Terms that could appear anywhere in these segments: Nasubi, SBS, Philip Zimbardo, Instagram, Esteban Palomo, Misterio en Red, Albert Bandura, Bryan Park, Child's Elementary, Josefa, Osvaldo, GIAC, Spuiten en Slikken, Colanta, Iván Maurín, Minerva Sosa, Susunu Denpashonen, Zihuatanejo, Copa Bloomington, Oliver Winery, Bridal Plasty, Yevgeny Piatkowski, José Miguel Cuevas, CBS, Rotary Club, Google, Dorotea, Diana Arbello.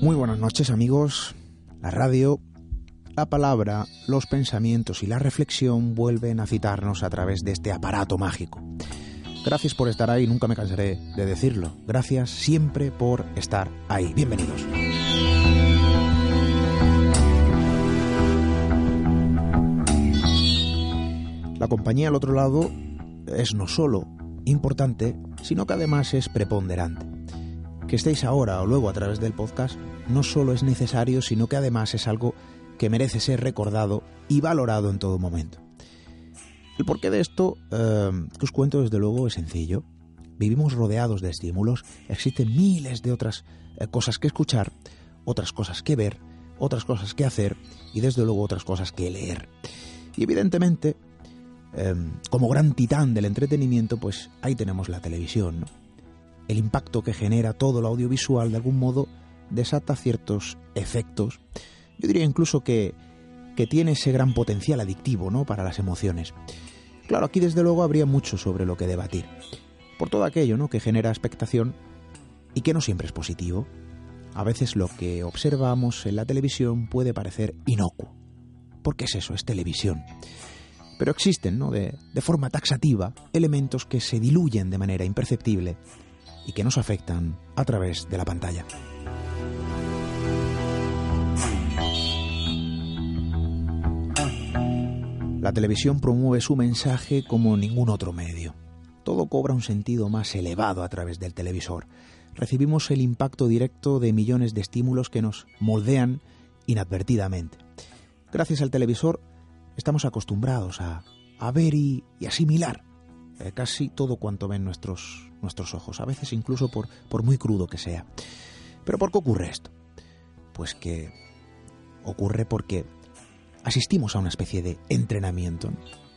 Muy buenas noches, amigos. La radio, la palabra, los pensamientos y la reflexión vuelven a citarnos a través de este aparato mágico. Gracias por estar ahí, nunca me cansaré de decirlo. Gracias siempre por estar ahí. Bienvenidos. La compañía al otro lado es no solo importante, sino que además es preponderante. Que estéis ahora o luego a través del podcast no solo es necesario, sino que además es algo que merece ser recordado y valorado en todo momento. El porqué de esto, que os cuento desde luego, es sencillo. Vivimos rodeados de estímulos, existen miles de otras cosas que escuchar, otras cosas que ver, otras cosas que hacer y desde luego otras cosas que leer. Y evidentemente, como gran titán del entretenimiento, pues ahí tenemos la televisión, ¿no? El impacto que genera todo lo audiovisual, de algún modo, desata ciertos efectos. Yo diría incluso que tiene ese gran potencial adictivo, ¿no?, para las emociones. Claro, aquí desde luego habría mucho sobre lo que debatir. Por todo aquello, ¿no?, que genera expectación y que no siempre es positivo. A veces lo que observamos en la televisión puede parecer inocuo. Porque es eso, es televisión. Pero existen, ¿no?, de forma taxativa, elementos que se diluyen de manera imperceptible y que nos afectan a través de la pantalla. La televisión promueve su mensaje como ningún otro medio. Todo cobra un sentido más elevado a través del televisor. Recibimos el impacto directo de millones de estímulos que nos moldean inadvertidamente. Gracias al televisor estamos acostumbrados a ver y asimilar casi todo cuanto ven nuestros ojos, a veces incluso por muy crudo que sea. ¿Pero por qué ocurre esto? Pues que ocurre porque asistimos a una especie de entrenamiento.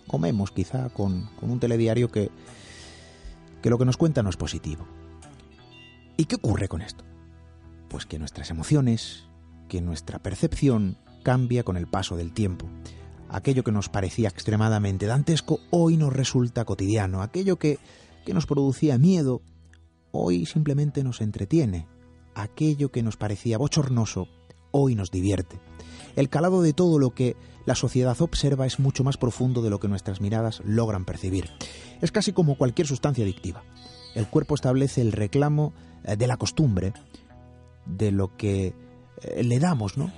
Comemos quizá con un telediario que lo que nos cuenta no es positivo. ¿Y qué ocurre con esto? Pues que nuestras emociones, que nuestra percepción cambia con el paso del tiempo. Aquello que nos parecía extremadamente dantesco hoy nos resulta cotidiano. Aquello que nos producía miedo hoy simplemente nos entretiene. Aquello que nos parecía bochornoso hoy nos divierte. El calado de todo lo que la sociedad observa es mucho más profundo de lo que nuestras miradas logran percibir. Es casi como cualquier sustancia adictiva. El cuerpo establece el reclamo de la costumbre, de lo que le damos, ¿no?,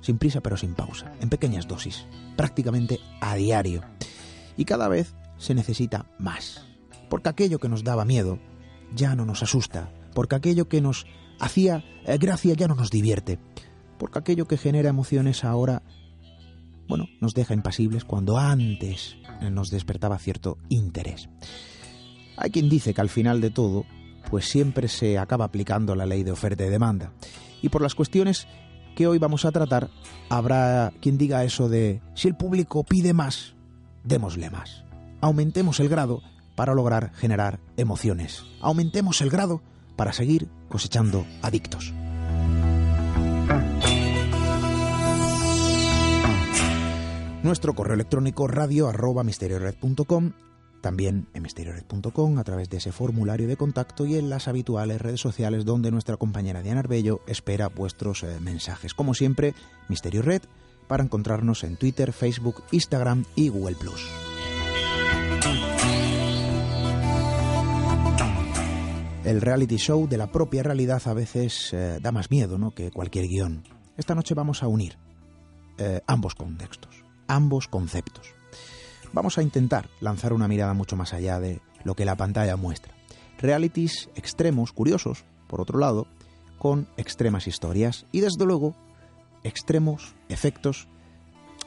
sin prisa pero sin pausa, en pequeñas dosis, prácticamente a diario. Y cada vez se necesita más, porque aquello que nos daba miedo ya no nos asusta, porque aquello que nos hacía gracia ya no nos divierte, porque aquello que genera emociones ahora, bueno, nos deja impasibles cuando antes nos despertaba cierto interés. Hay quien dice que al final de todo, pues siempre se acaba aplicando la ley de oferta y demanda, y por las cuestiones que hoy vamos a tratar, habrá quien diga eso de si el público pide más, démosle más. Aumentemos el grado para lograr generar emociones. Aumentemos el grado para seguir cosechando adictos. Nuestro correo electrónico radio@misteriored.com, también en misteriored.com a través de ese formulario de contacto y en las habituales redes sociales donde nuestra compañera Diana Arbello espera vuestros mensajes. Como siempre, Misterio Red, para encontrarnos en Twitter, Facebook, Instagram y Google+. El reality show de la propia realidad a veces da más miedo, ¿no?, que cualquier guión. Esta noche vamos a unir ambos contextos, ambos conceptos. Vamos a intentar lanzar una mirada mucho más allá de lo que la pantalla muestra. Realities extremos, curiosos, por otro lado, con extremas historias y, desde luego, extremos efectos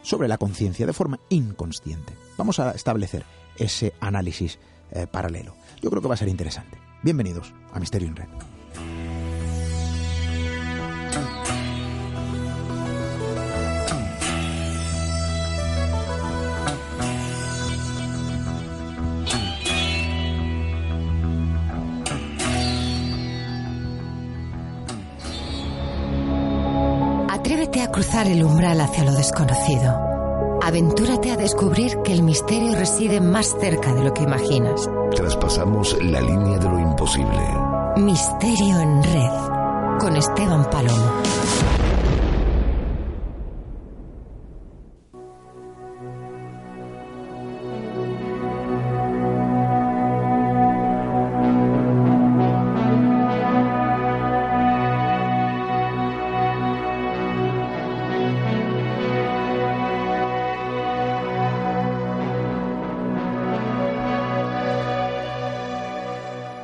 sobre la conciencia de forma inconsciente. Vamos a establecer ese análisis paralelo. Yo creo que va a ser interesante. Bienvenidos a Misterio en Red. Atrévete a cruzar el umbral hacia lo desconocido. Aventúrate a descubrir que el misterio reside más cerca de lo que imaginas. Traspasamos la línea de lo imposible. Misterio en Red, con Esteban Palomo.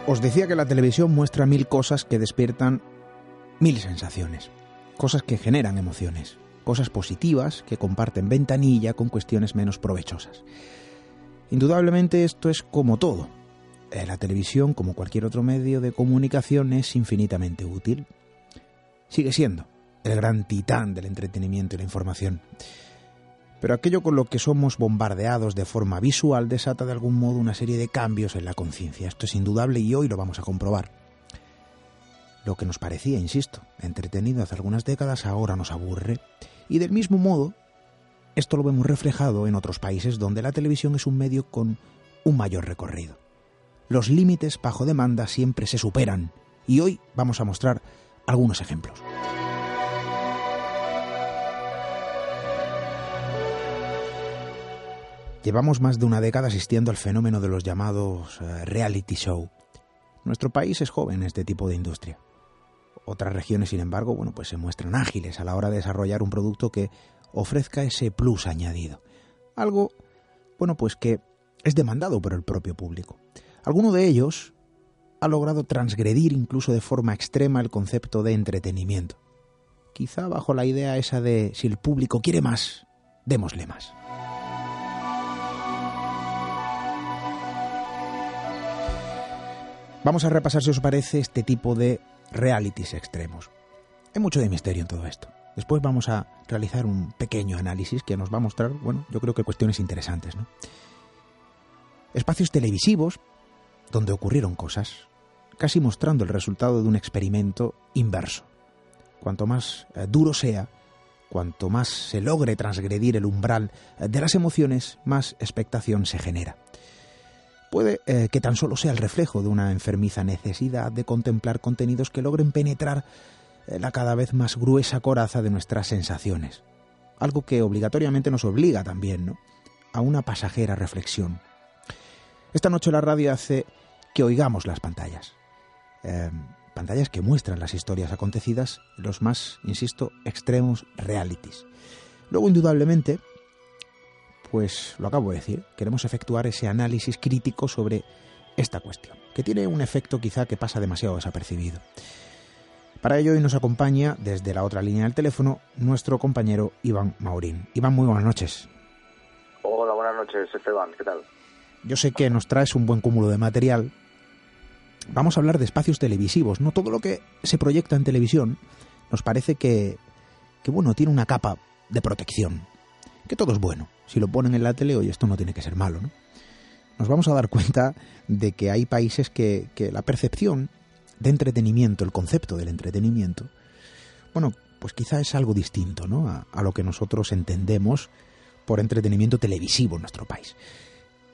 Os decía que la televisión muestra 1000 cosas que despiertan 1000 sensaciones, cosas que generan emociones, cosas positivas que comparten ventanilla con cuestiones menos provechosas. Indudablemente esto es como todo. La televisión, como cualquier otro medio de comunicación, es infinitamente útil. Sigue siendo el gran titán del entretenimiento y la información. Pero aquello con lo que somos bombardeados de forma visual desata de algún modo una serie de cambios en la conciencia. Esto es indudable y hoy lo vamos a comprobar. Lo que nos parecía, insisto, entretenido hace algunas décadas, ahora nos aburre. Y del mismo modo, esto lo vemos reflejado en otros países donde la televisión es un medio con un mayor recorrido. Los límites bajo demanda siempre se superan. Y hoy vamos a mostrar algunos ejemplos. Llevamos más de una década asistiendo al fenómeno de los llamados reality show. Nuestro país es joven en este tipo de industria. Otras regiones, sin embargo, pues se muestran ágiles a la hora de desarrollar un producto que ofrezca ese plus añadido. Algo, pues que es demandado por el propio público. Alguno de ellos ha logrado transgredir incluso de forma extrema el concepto de entretenimiento. Quizá bajo la idea esa de si el público quiere más, démosle más. Vamos a repasar, si os parece, este tipo de realities extremos. Hay mucho de misterio en todo esto. Después vamos a realizar un pequeño análisis que nos va a mostrar, yo creo que cuestiones interesantes, ¿no? Espacios televisivos donde ocurrieron cosas, casi mostrando el resultado de un experimento inverso. Cuanto más duro sea, cuanto más se logre transgredir el umbral de las emociones, más expectación se genera. Puede que tan solo sea el reflejo de una enfermiza necesidad de contemplar contenidos que logren penetrar la cada vez más gruesa coraza de nuestras sensaciones. Algo que obligatoriamente nos obliga también, ¿no?, a una pasajera reflexión. Esta noche la radio hace que oigamos las pantallas. Pantallas que muestran las historias acontecidas, los más, insisto, extremos realities. Luego, indudablemente, pues lo acabo de decir, queremos efectuar ese análisis crítico sobre esta cuestión, que tiene un efecto quizá que pasa demasiado desapercibido. Para ello hoy nos acompaña desde la otra línea del teléfono nuestro compañero Iván Maurín. Iván, muy buenas noches. Hola, buenas noches, Esteban, ¿qué tal? Yo sé que nos traes un buen cúmulo de material. Vamos a hablar de espacios televisivos, ¿no? Todo lo que se proyecta en televisión nos parece que tiene una capa de protección. Que todo es bueno. Si lo ponen en la tele, oye, esto no tiene que ser malo, ¿no? Nos vamos a dar cuenta de que hay países que la percepción de entretenimiento, el concepto del entretenimiento, pues quizá es algo distinto, ¿no?, a lo que nosotros entendemos por entretenimiento televisivo en nuestro país.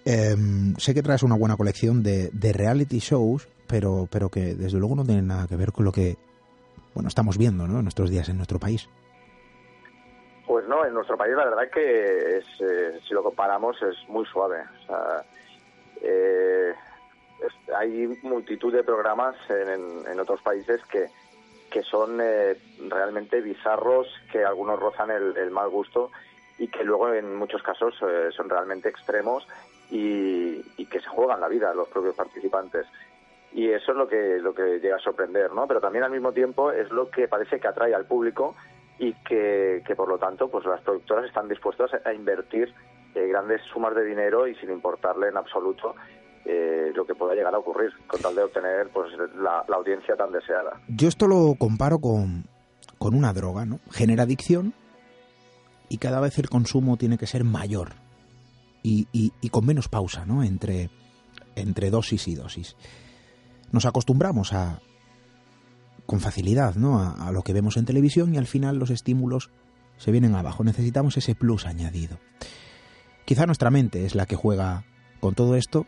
Sé que traes una buena colección de reality shows, pero que desde luego no tienen nada que ver con lo que estamos viendo, ¿no?, en nuestros días en nuestro país. Pues no, en nuestro país la verdad es que si lo comparamos es muy suave. O sea, hay multitud de programas en otros países que son realmente bizarros, que algunos rozan el mal gusto y que luego en muchos casos son realmente extremos y que se juegan la vida los propios participantes. Y eso es lo que llega a sorprender, ¿no? Pero también al mismo tiempo es lo que parece que atrae al público y que por lo tanto pues las productoras están dispuestas a invertir grandes sumas de dinero y sin importarle en absoluto lo que pueda llegar a ocurrir, con tal de obtener pues la audiencia tan deseada. Yo esto lo comparo con una droga, ¿no? Genera adicción y cada vez el consumo tiene que ser mayor y con menos pausa, ¿no?, entre dosis y dosis. Nos acostumbramos a con facilidad, ¿no?, a lo que vemos en televisión, y al final los estímulos se vienen abajo. Necesitamos ese plus añadido. Quizá nuestra mente es la que juega con todo esto.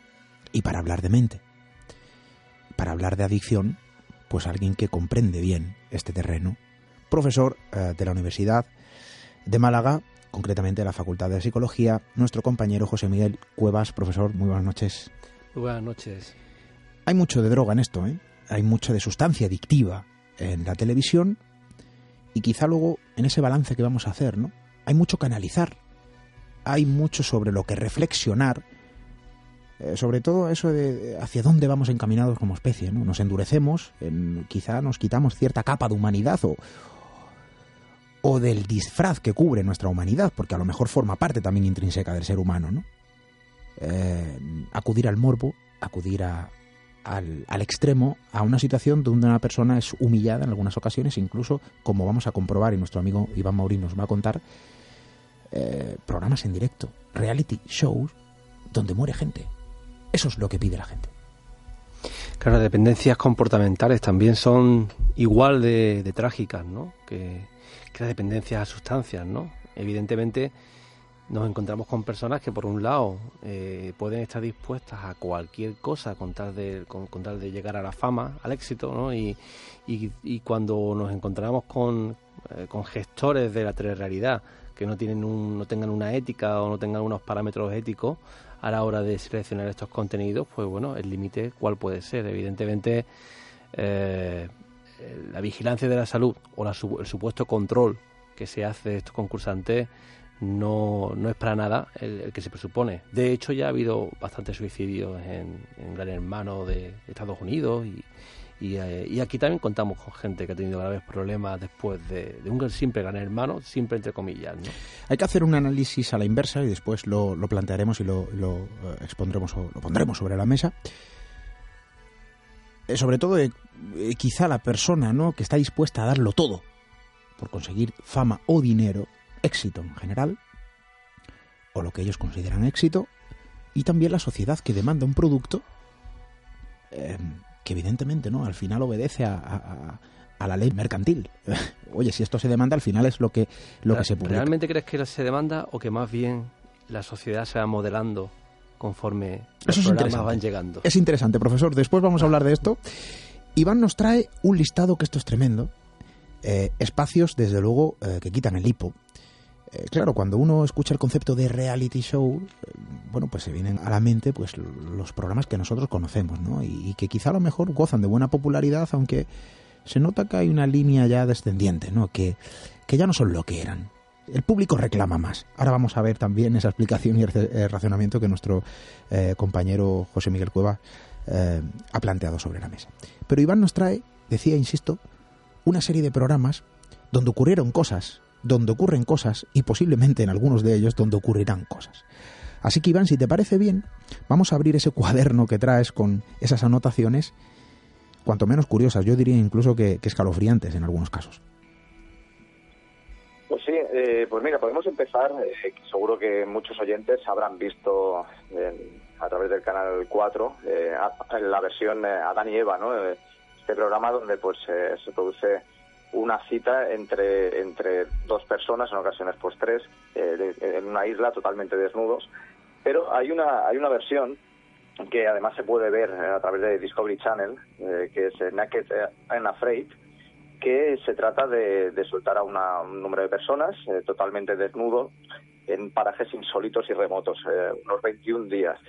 Y para hablar de mente, para hablar de adicción, pues alguien que comprende bien este terreno, profesor de la Universidad de Málaga, concretamente de la Facultad de Psicología, nuestro compañero José Miguel Cuevas. Profesor, muy buenas noches. Muy buenas noches. Hay mucho de droga en esto, ¿eh? Hay mucho de sustancia adictiva en la televisión, y quizá luego en ese balance que vamos a hacer, ¿no?, hay mucho que analizar, hay mucho sobre lo que reflexionar, sobre todo eso de hacia dónde vamos encaminados como especie, ¿no? Nos endurecemos, quizá nos quitamos cierta capa de humanidad o del disfraz que cubre nuestra humanidad, porque a lo mejor forma parte también intrínseca del ser humano, ¿no? Acudir al morbo, acudir al extremo, a una situación donde una persona es humillada en algunas ocasiones, incluso, como vamos a comprobar y nuestro amigo Iván Maurín nos va a contar, programas en directo, reality shows donde muere gente. Eso es lo que pide la gente. Claro, las dependencias comportamentales también son igual de trágicas, ¿no?, que las dependencias a sustancias, ¿no? Evidentemente nos encontramos con personas que, por un lado, pueden estar dispuestas a cualquier cosa con tal de llegar a la fama, al éxito, ¿no? Y cuando nos encontramos con gestores de la telerrealidad que no tengan una ética o no tengan unos parámetros éticos a la hora de seleccionar estos contenidos, pues bueno, el límite cuál puede ser. Evidentemente, la vigilancia de la salud o el supuesto control que se hace de estos concursantes no es para nada el que se presupone. De hecho, ya ha habido bastantes suicidios en Gran Hermano de Estados Unidos y aquí también contamos con gente que ha tenido graves problemas después de un simple Gran Hermano, simple entre comillas, ¿no? Hay que hacer un análisis a la inversa y después lo plantearemos y lo expondremos o lo pondremos sobre la mesa. Sobre todo, quizá la persona, ¿no?, que está dispuesta a darlo todo por conseguir fama o dinero, éxito en general, o lo que ellos consideran éxito, y también la sociedad que demanda un producto que evidentemente, ¿no?, al final obedece a la ley mercantil. Oye, si esto se demanda, al final es lo que se publica. ¿Realmente crees que se demanda o que más bien la sociedad se va modelando conforme los programas van llegando? Es interesante, profesor. Después vamos a hablar de esto. Iván nos trae un listado, que esto es tremendo. Espacios, desde luego, que quitan el hipo. Claro, cuando uno escucha el concepto de reality show, bueno, pues se vienen a la mente pues los programas que nosotros conocemos, ¿no? Y que quizá a lo mejor gozan de buena popularidad, aunque se nota que hay una línea ya descendiente, ¿no? Que ya no son lo que eran. El público reclama más. Ahora vamos a ver también esa explicación y el razonamiento que nuestro compañero José Miguel Cueva ha planteado sobre la mesa. Pero Iván nos trae, decía, insisto, una serie de programas donde ocurrieron cosas, donde ocurren cosas, y posiblemente en algunos de ellos donde ocurrirán cosas. Así que, Iván, si te parece bien, vamos a abrir ese cuaderno que traes con esas anotaciones, cuanto menos curiosas, yo diría incluso que escalofriantes en algunos casos. Pues sí, pues mira, podemos empezar. Seguro que muchos oyentes habrán visto a través del Canal 4 la versión Adán y Eva, ¿no? Este programa donde pues se produce una cita entre dos personas, en ocasiones pues tres, en una isla, totalmente desnudos. Pero hay una versión que además se puede ver a través de Discovery Channel, que es Naked and Afraid, que se trata de soltar a un número de personas totalmente desnudo en parajes insólitos y remotos, unos 21 días,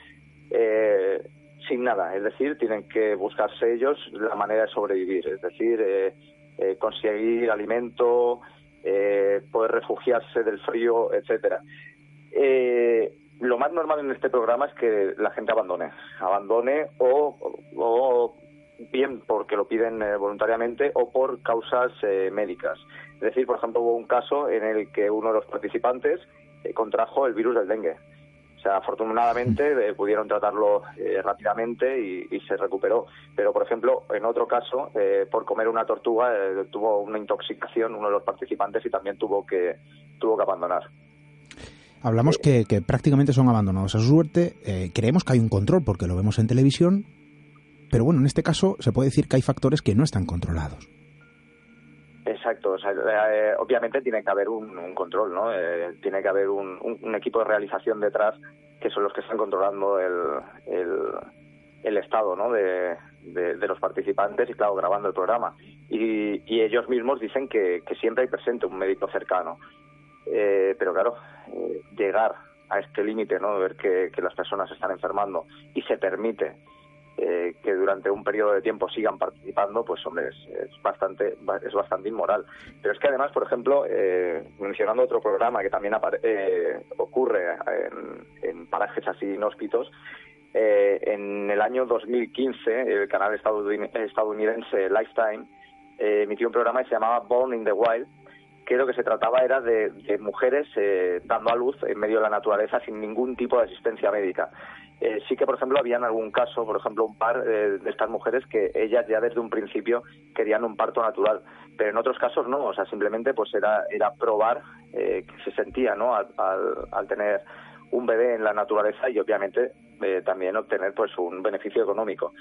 sin nada. Es decir, tienen que buscarse ellos la manera de sobrevivir, es decir, conseguir alimento, poder refugiarse del frío, etcétera. Lo más normal en este programa es que la gente abandone o bien porque lo piden voluntariamente o por causas médicas. Es decir, por ejemplo, hubo un caso en el que uno de los participantes contrajo el virus del dengue. O sea, afortunadamente pudieron tratarlo rápidamente y se recuperó. Pero, por ejemplo, en otro caso, por comer una tortuga, tuvo una intoxicación uno de los participantes y también tuvo que abandonar. Hablamos que prácticamente son abandonados a su suerte. Creemos que hay un control porque lo vemos en televisión. Pero bueno, en este caso se puede decir que hay factores que no están controlados. Exacto, o sea, obviamente tiene que haber un control, ¿no? Tiene que haber un equipo de realización detrás, que son los que están controlando el estado, ¿no? De los participantes y, claro, grabando el programa. Y ellos mismos dicen que siempre hay presente un médico cercano. Pero, claro, llegar a este límite, ¿no? Ver que las personas se están enfermando y se permite que durante un periodo de tiempo sigan participando, pues, hombre, es bastante inmoral. Pero es que además, por ejemplo, mencionando otro programa que también ocurre en parajes así inhóspitos, en el año 2015 el canal estadounidense Lifetime emitió un programa que se llamaba Born in the Wild, que lo que se trataba era de mujeres dando a luz en medio de la naturaleza sin ningún tipo de asistencia médica. Sí que, por ejemplo, había en algún caso, por ejemplo, un par de estas mujeres que ellas ya desde un principio querían un parto natural, pero en otros casos no, o sea, simplemente pues era probar que se sentía, ¿no?, al tener un bebé en la naturaleza y obviamente también obtener pues un beneficio económico.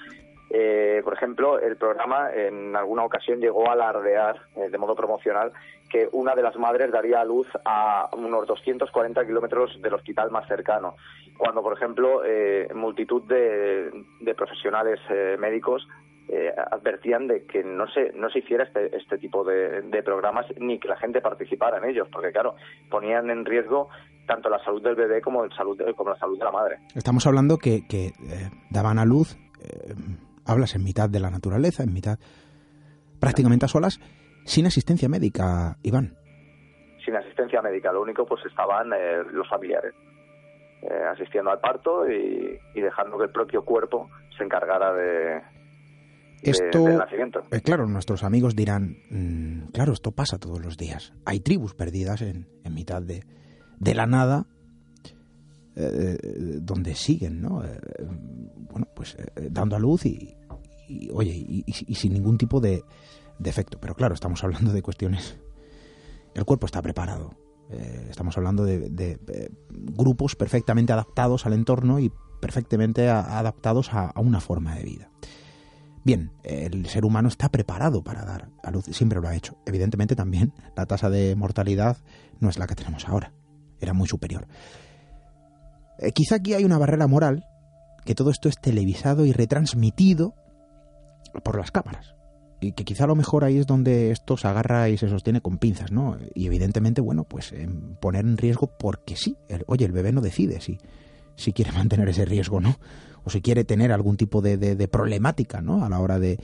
Por ejemplo, el programa en alguna ocasión llegó a alardear de modo promocional que una de las madres daría a luz a unos 240 kilómetros del hospital más cercano, cuando, por ejemplo, multitud de profesionales médicos advertían de que no se hiciera este tipo de programas ni que la gente participara en ellos, porque, claro, ponían en riesgo tanto la salud del bebé como como la salud de la madre. Estamos hablando que daban a luz, hablas, en mitad de la naturaleza, en mitad, prácticamente a solas, sin asistencia médica, Iván. Sin asistencia médica, lo único pues estaban los familiares asistiendo al parto y dejando que el propio cuerpo se encargara del nacimiento. Claro, nuestros amigos dirán, claro, esto pasa todos los días. Hay tribus perdidas en mitad de la nada, donde siguen, ¿no? Bueno, pues dando a luz y sin ningún tipo de defecto. Pero claro, estamos hablando de cuestiones. El cuerpo está preparado. Estamos hablando de grupos perfectamente adaptados al entorno y perfectamente adaptados a una forma de vida. Bien, el ser humano está preparado para dar a luz, siempre lo ha hecho. Evidentemente también la tasa de mortalidad no es la que tenemos ahora, era muy superior. Quizá aquí hay una barrera moral, que todo esto es televisado y retransmitido por las cámaras. Y que quizá a lo mejor ahí es donde esto se agarra y se sostiene con pinzas, ¿no? Y evidentemente, bueno, pues poner en riesgo porque sí. El bebé no decide si quiere mantener ese riesgo, ¿no? O si quiere tener algún tipo de problemática, ¿no? A la hora de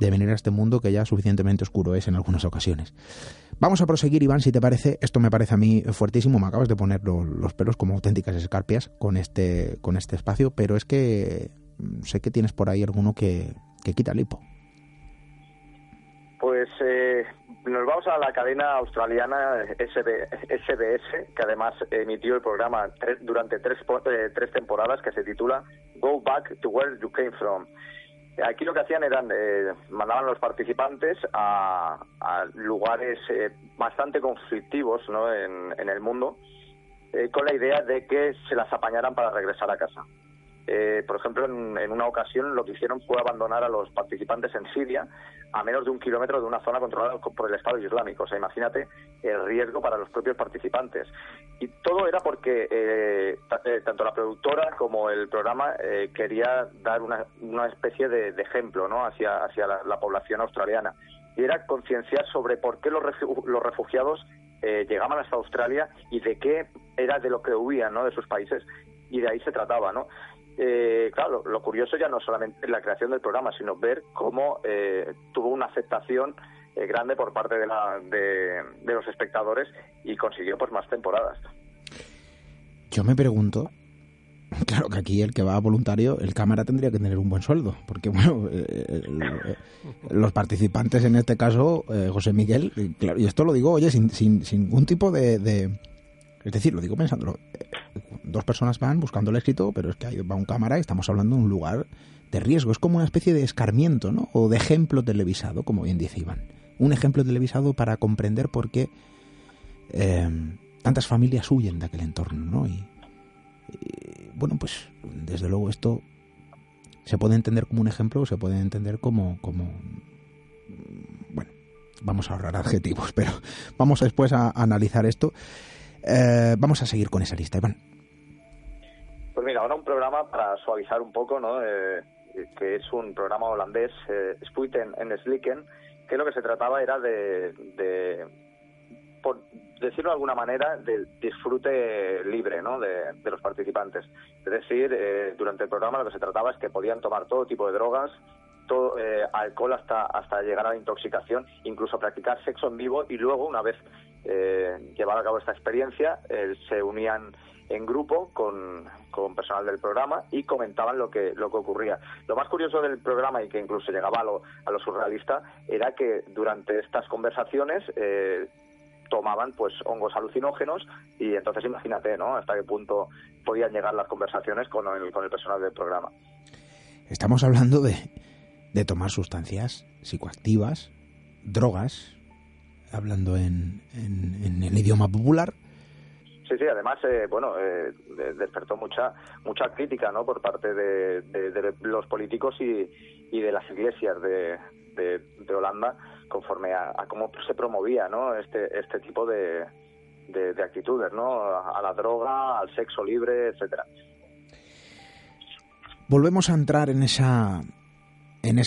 venir a este mundo que ya suficientemente oscuro es en algunas ocasiones. Vamos a proseguir, Iván, si te parece. Esto me parece a mí fuertísimo. Me acabas de poner los pelos como auténticas escarpias con este espacio, pero es que sé que tienes por ahí alguno que quita el hipo. Pues nos vamos a la cadena australiana SBS, que además emitió el programa durante tres temporadas, que se titula Go Back to Where You Came From. Aquí lo que hacían eran, mandaban a los participantes a lugares bastante conflictivos, ¿no?, en el mundo, con la idea de que se las apañaran para regresar a casa. Por ejemplo, en una ocasión lo que hicieron fue abandonar a los participantes en Siria a menos de un kilómetro de una zona controlada por el Estado Islámico. O sea, imagínate el riesgo para los propios participantes. Y todo era porque tanto la productora como el programa quería dar una especie de ejemplo, ¿no?, hacia la población australiana. Y era concienciar sobre por qué los refugiados llegaban hasta Australia y de qué era de lo que huían, ¿no?, de sus países. Y de ahí se trataba, ¿no? Claro, lo curioso ya no solamente la creación del programa, sino ver cómo tuvo una aceptación grande por parte de los espectadores y consiguió pues más temporadas. Yo me pregunto, claro que aquí el que va voluntario, el cámara tendría que tener un buen sueldo, porque bueno, los participantes en este caso, José Miguel, claro, y esto lo digo, oye, sin ningún tipo de... Es decir, lo digo pensándolo, dos personas van buscando el éxito, pero es que ahí va un cámara y estamos hablando de un lugar de riesgo. Es como una especie de escarmiento, ¿no? O de ejemplo televisado, como bien dice Iván. Un ejemplo televisado para comprender por qué tantas familias huyen de aquel entorno, ¿no? Y bueno, pues desde luego esto se puede entender como un ejemplo, o se puede entender como bueno, vamos a ahorrar adjetivos, pero vamos después a analizar esto. Vamos a seguir con esa lista, Iván. Pues mira, ahora un programa para suavizar un poco, ¿no? Que es un programa holandés, Spuiten en Slikken, que lo que se trataba era de por decirlo de alguna manera, del disfrute libre, ¿no? de los participantes. Es decir, durante el programa lo que se trataba es que podían tomar todo tipo de drogas, todo, alcohol hasta llegar a la intoxicación, incluso practicar sexo en vivo, y luego, una vez llevada a cabo esta experiencia, se unían en grupo con personal del programa y comentaban lo que ocurría. Lo más curioso del programa, y que incluso llegaba a lo surrealista, era que durante estas conversaciones tomaban pues hongos alucinógenos, y entonces imagínate, ¿no?, hasta qué punto podían llegar las conversaciones con el personal del programa. Estamos hablando de tomar sustancias psicoactivas, drogas, hablando en el idioma popular. Sí, además, despertó mucha crítica, ¿no?, por parte de los políticos y de las iglesias de Holanda, conforme a cómo se promovía, ¿no?, este tipo de actitudes, ¿no?, a la droga, al sexo libre, etcétera. Volvemos a entrar en esa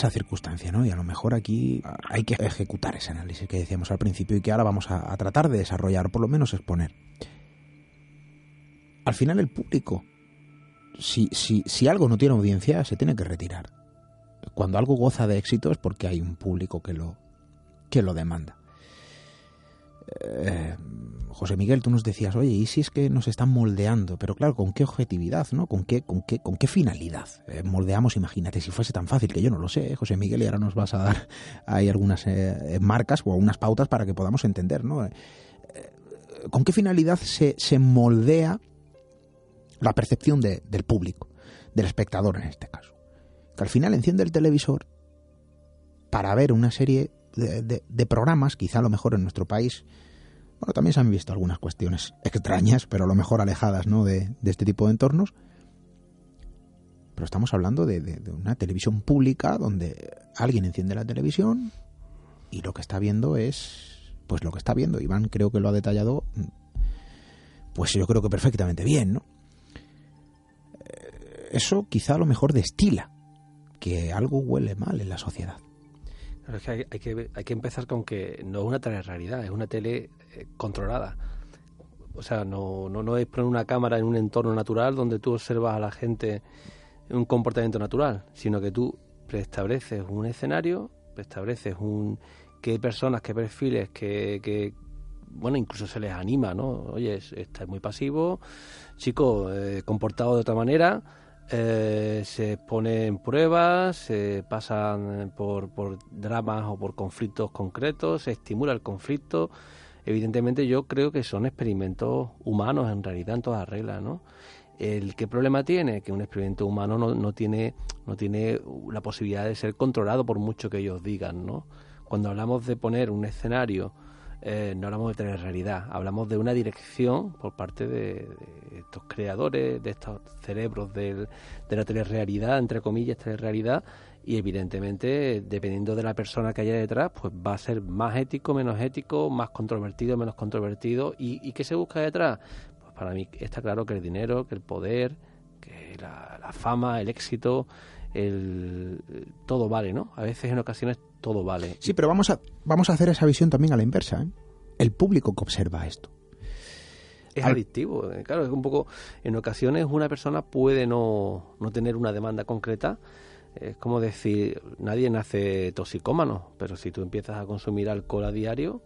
circunstancia, ¿no? Y a lo mejor aquí hay que ejecutar ese análisis que decíamos al principio y que ahora vamos a tratar de desarrollar, por lo menos exponer. Al final el público, si algo no tiene audiencia, se tiene que retirar. Cuando algo goza de éxito es porque hay un público que lo demanda. José Miguel, tú nos decías, oye, y si es que nos están moldeando, pero claro, ¿con qué objetividad, no? ¿Con qué finalidad moldeamos? Imagínate si fuese tan fácil, que yo no lo sé, José Miguel, y ahora nos vas a dar ahí algunas marcas o algunas pautas para que podamos entender, ¿no? ¿Con qué finalidad se moldea la percepción del público, del espectador en este caso? Que al final enciende el televisor para ver una serie de programas, quizá a lo mejor en nuestro país, bueno, también se han visto algunas cuestiones extrañas, pero a lo mejor alejadas, ¿no?, de este tipo de entornos. Pero estamos hablando de una televisión pública donde alguien enciende la televisión y lo que está viendo es, pues lo que está viendo. Iván creo que lo ha detallado, pues yo creo que perfectamente bien, ¿no? Eso quizá a lo mejor destila que algo huele mal en la sociedad. Pero es que hay que empezar con que no es una tele realidad, es una tele controlada. O sea, no es poner una cámara en un entorno natural donde tú observas a la gente un comportamiento natural, sino que tú preestableces un escenario, preestableces qué personas, qué perfiles, qué bueno, incluso se les anima, ¿no? Oye, estás muy pasivo, chico, comportado de otra manera. Se ponen pruebas, se pasan por dramas o por conflictos concretos, se estimula el conflicto. Evidentemente yo creo que son experimentos humanos en realidad en todas reglas, ¿no? ¿Qué problema tiene? Que un experimento humano no tiene la posibilidad de ser controlado por mucho que ellos digan, ¿no? Cuando hablamos de poner un escenario, no hablamos de realidad, hablamos de una dirección por parte de estos creadores, de estos cerebros de la telerrealidad, entre comillas, telerrealidad, y evidentemente, dependiendo de la persona que haya detrás, pues va a ser más ético, menos ético, más controvertido, menos controvertido. ¿Y qué se busca detrás? Pues para mí está claro que el dinero, que el poder, que la fama, el éxito, todo vale, ¿no? A veces, en ocasiones, todo vale. Sí, pero vamos a hacer esa visión también a la inversa, ¿eh? El público que observa esto es adictivo, claro, es un poco. En ocasiones una persona puede no tener una demanda concreta. Es como decir, nadie nace toxicómano, pero si tú empiezas a consumir alcohol a diario,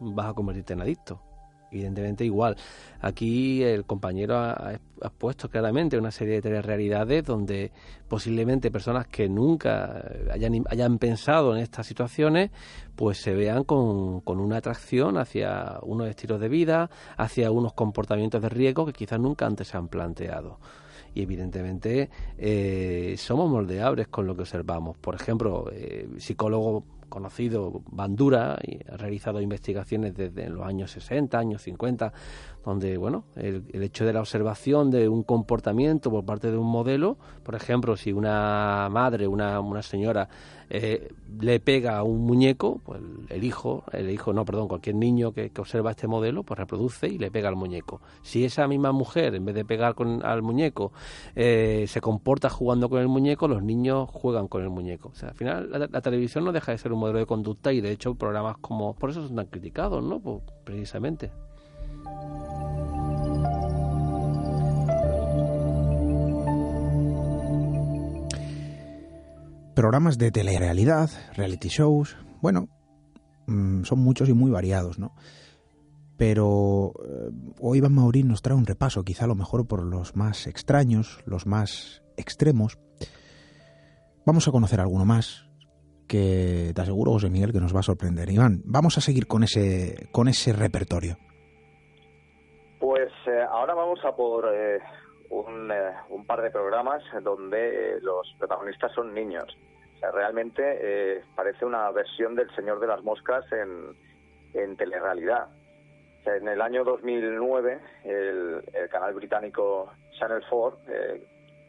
vas a convertirte en adicto. Evidentemente igual. Aquí el compañero ha puesto claramente una serie de telerrealidades donde posiblemente personas que nunca hayan pensado en estas situaciones pues se vean con una atracción hacia unos estilos de vida, hacia unos comportamientos de riesgo que quizás nunca antes se han planteado. Y evidentemente somos moldeables con lo que observamos. Por ejemplo, psicólogos conocido Bandura ha realizado investigaciones desde los años 60, años 50, donde bueno, el hecho de la observación de un comportamiento por parte de un modelo, por ejemplo, si una madre, una señora le pega a un muñeco, pues cualquier niño que observa este modelo, pues reproduce y le pega al muñeco. Si esa misma mujer, en vez de pegar al muñeco, se comporta jugando con el muñeco, los niños juegan con el muñeco. O sea, al final la televisión no deja de ser un modelo de conducta y de hecho programas como... Por eso son tan criticados, ¿no? Pues precisamente. Programas de telerrealidad, reality shows, bueno, son muchos y muy variados, ¿no? Pero hoy Iván Maurín nos trae un repaso, quizá a lo mejor por los más extraños, los más extremos. Vamos a conocer alguno más que te aseguro, José Miguel, que nos va a sorprender. Iván, vamos a seguir con ese repertorio. Pues ahora vamos a por... un par de programas donde los protagonistas son niños. O sea, realmente parece una versión del Señor de las Moscas en telerrealidad. O sea, en el año 2009 el canal británico Channel 4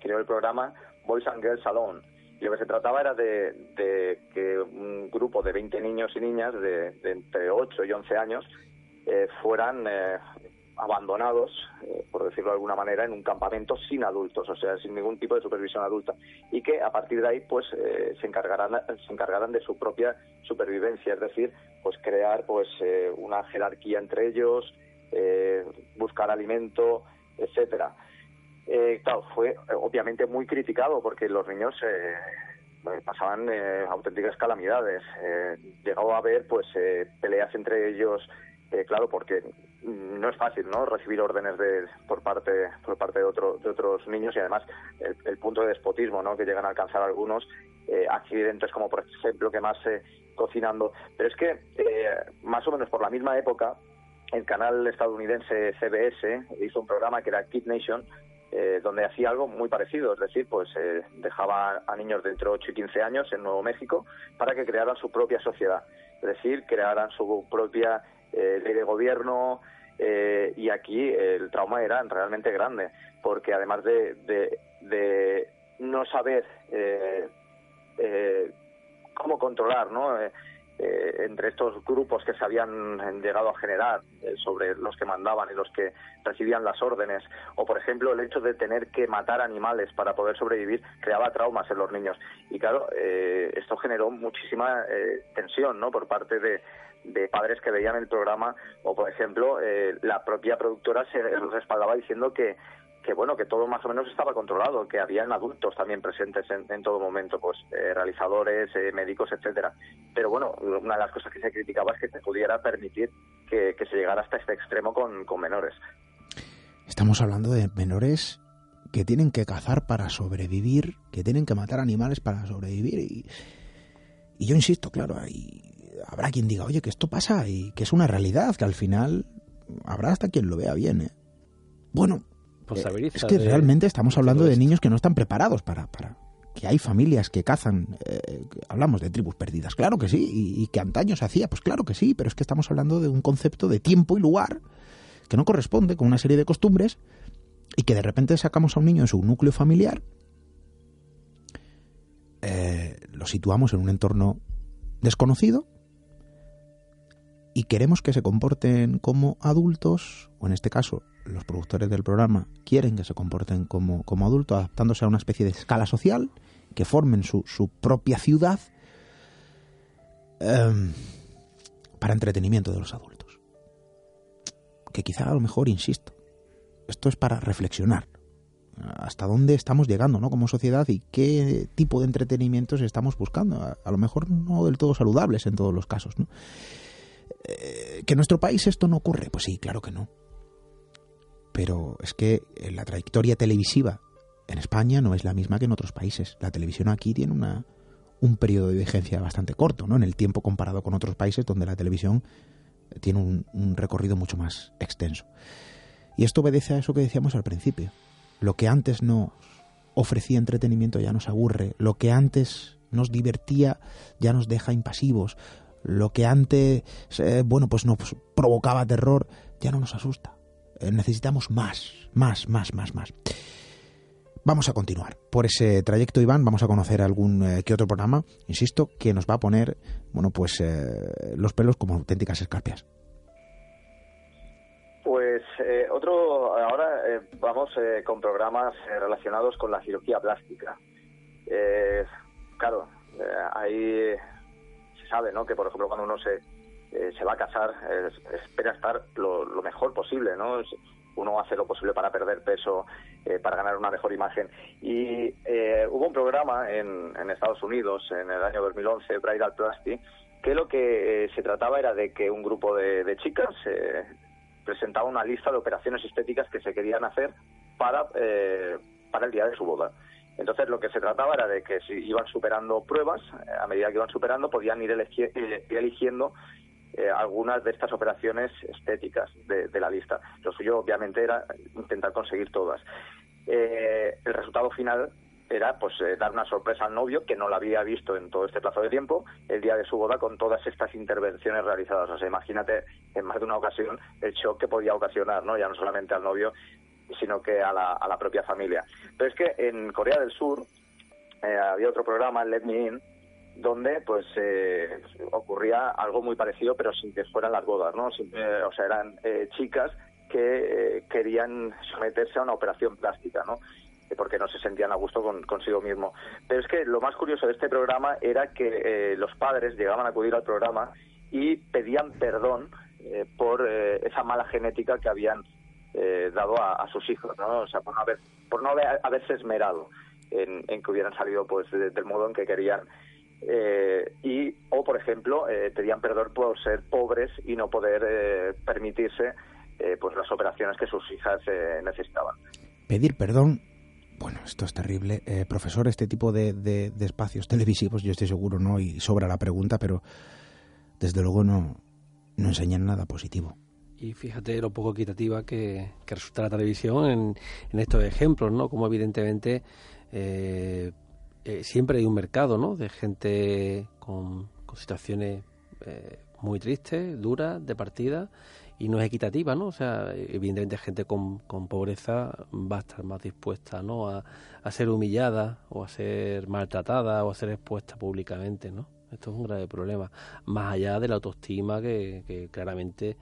creó el programa Boys and Girls Alone. Y lo que se trataba era de que un grupo de 20 niños y niñas de entre 8 y 11 años fueran... abandonados, por decirlo de alguna manera, en un campamento sin adultos, o sea, sin ningún tipo de supervisión adulta, y que a partir de ahí pues se encargarán de su propia supervivencia, es decir, pues crear pues una jerarquía entre ellos, buscar alimento, etcétera. Claro, fue obviamente muy criticado porque los niños pasaban auténticas calamidades. Llegó a haber pues peleas entre ellos, claro, porque no es fácil, ¿no?, recibir órdenes por parte de otros niños, y además el punto de despotismo, ¿no?, que llegan a alcanzar algunos, accidentes como por ejemplo quemarse cocinando. Pero es que más o menos por la misma época el canal estadounidense CBS hizo un programa que era Kid Nation, donde hacía algo muy parecido, es decir, pues dejaba a niños de entre 8 y 15 años en Nuevo México para que crearan su propia sociedad, es decir, crearan su propia ley de gobierno, y aquí el trauma era realmente grande, porque además de no saber cómo controlar, ¿no?, entre estos grupos que se habían llegado a generar sobre los que mandaban y los que recibían las órdenes, o por ejemplo el hecho de tener que matar animales para poder sobrevivir, creaba traumas en los niños. Y claro, esto generó muchísima tensión, ¿no?, por parte de padres que veían el programa, o por ejemplo la propia productora se respaldaba diciendo que bueno, que todo más o menos estaba controlado, que habían adultos también presentes en todo momento, pues realizadores, médicos, etcétera. Pero bueno, una de las cosas que se criticaba es que se pudiera permitir que se llegara hasta este extremo con menores. Estamos hablando de menores que tienen que cazar para sobrevivir, que tienen que matar animales para sobrevivir, y yo insisto, claro, habrá quien diga, oye, que esto pasa y que es una realidad, que al final habrá hasta quien lo vea bien, ¿eh? Bueno, pues es que realmente estamos hablando de niños que no están preparados para que hay familias que cazan, hablamos de tribus perdidas, claro que sí, y que antaño se hacía, pues claro que sí, pero es que estamos hablando de un concepto de tiempo y lugar que no corresponde con una serie de costumbres, y que de repente sacamos a un niño de su núcleo familiar, lo situamos en un entorno desconocido, y queremos que se comporten como adultos, o en este caso los productores del programa quieren que se comporten como adultos, adaptándose a una especie de escala social, que formen su propia ciudad, para entretenimiento de los adultos. Que quizá a lo mejor, insisto, esto es para reflexionar hasta dónde estamos llegando, ¿no?, como sociedad, y qué tipo de entretenimientos estamos buscando, a lo mejor no del todo saludables en todos los casos, ¿no? ¿Que en nuestro país esto no ocurre? Pues sí, claro que no. Pero es que la trayectoria televisiva en España no es la misma que en otros países. La televisión aquí tiene un periodo de vigencia bastante corto, ¿no?, en el tiempo comparado con otros países donde la televisión tiene un recorrido mucho más extenso. Y esto obedece a eso que decíamos al principio. Lo que antes no ofrecía entretenimiento ya nos aburre. Lo que antes nos divertía ya nos deja impasivos. Lo que antes pues nos provocaba terror ya no nos asusta. Necesitamos más. Vamos a continuar por ese trayecto, Iván. Vamos a conocer algún que otro programa, insisto, que nos va a poner los pelos como auténticas escarpias. Pues ahora vamos con programas relacionados con la cirugía plástica. Ahí se sabe, ¿no?, que por ejemplo cuando uno se va a casar espera estar lo mejor posible, ¿no? Uno hace lo posible para perder peso, para ganar una mejor imagen. Y hubo un programa en Estados Unidos en el año 2011, Bridal Plasty, que lo que se trataba era de que un grupo de chicas presentaba una lista de operaciones estéticas que se querían hacer para el día de su boda. Entonces lo que se trataba era de que si iban superando pruebas, a medida que iban superando podían ir eligiendo algunas de estas operaciones estéticas de la lista. Lo suyo, obviamente, era intentar conseguir todas. El resultado final era dar una sorpresa al novio, que no la había visto en todo este plazo de tiempo, el día de su boda, con todas estas intervenciones realizadas. O sea, imagínate en más de una ocasión el shock que podía ocasionar, ¿no?, ya no solamente al novio, sino que a la propia familia. Pero es que en Corea del Sur había otro programa, Let Me In, donde ocurría algo muy parecido, pero sin que fueran las bodas, ¿no? Eran chicas que querían someterse a una operación plástica, ¿no?, porque no se sentían a gusto consigo mismo. Pero es que lo más curioso de este programa era que los padres llegaban a acudir al programa y pedían perdón por esa mala genética que habían dado a sus hijos, ¿no? O sea, por no haberse esmerado en que hubieran salido del modo en que querían. Por ejemplo, pedían perdón por ser pobres y no poder permitirse las operaciones que sus hijas necesitaban. Pedir perdón, esto es terrible. Profesor, este tipo de espacios televisivos, yo estoy seguro, ¿no?, y sobra la pregunta, pero desde luego no enseñan nada positivo. Y fíjate lo poco equitativa que resulta la televisión en estos ejemplos, ¿no?, como evidentemente... siempre hay un mercado, ¿no?, de gente con situaciones muy tristes, duras, de partida, y no es equitativa, ¿no? O sea, evidentemente gente con pobreza va a estar más dispuesta, ¿no?, a ser humillada o a ser maltratada o a ser expuesta públicamente, ¿no? Esto es un grave problema, más allá de la autoestima que claramente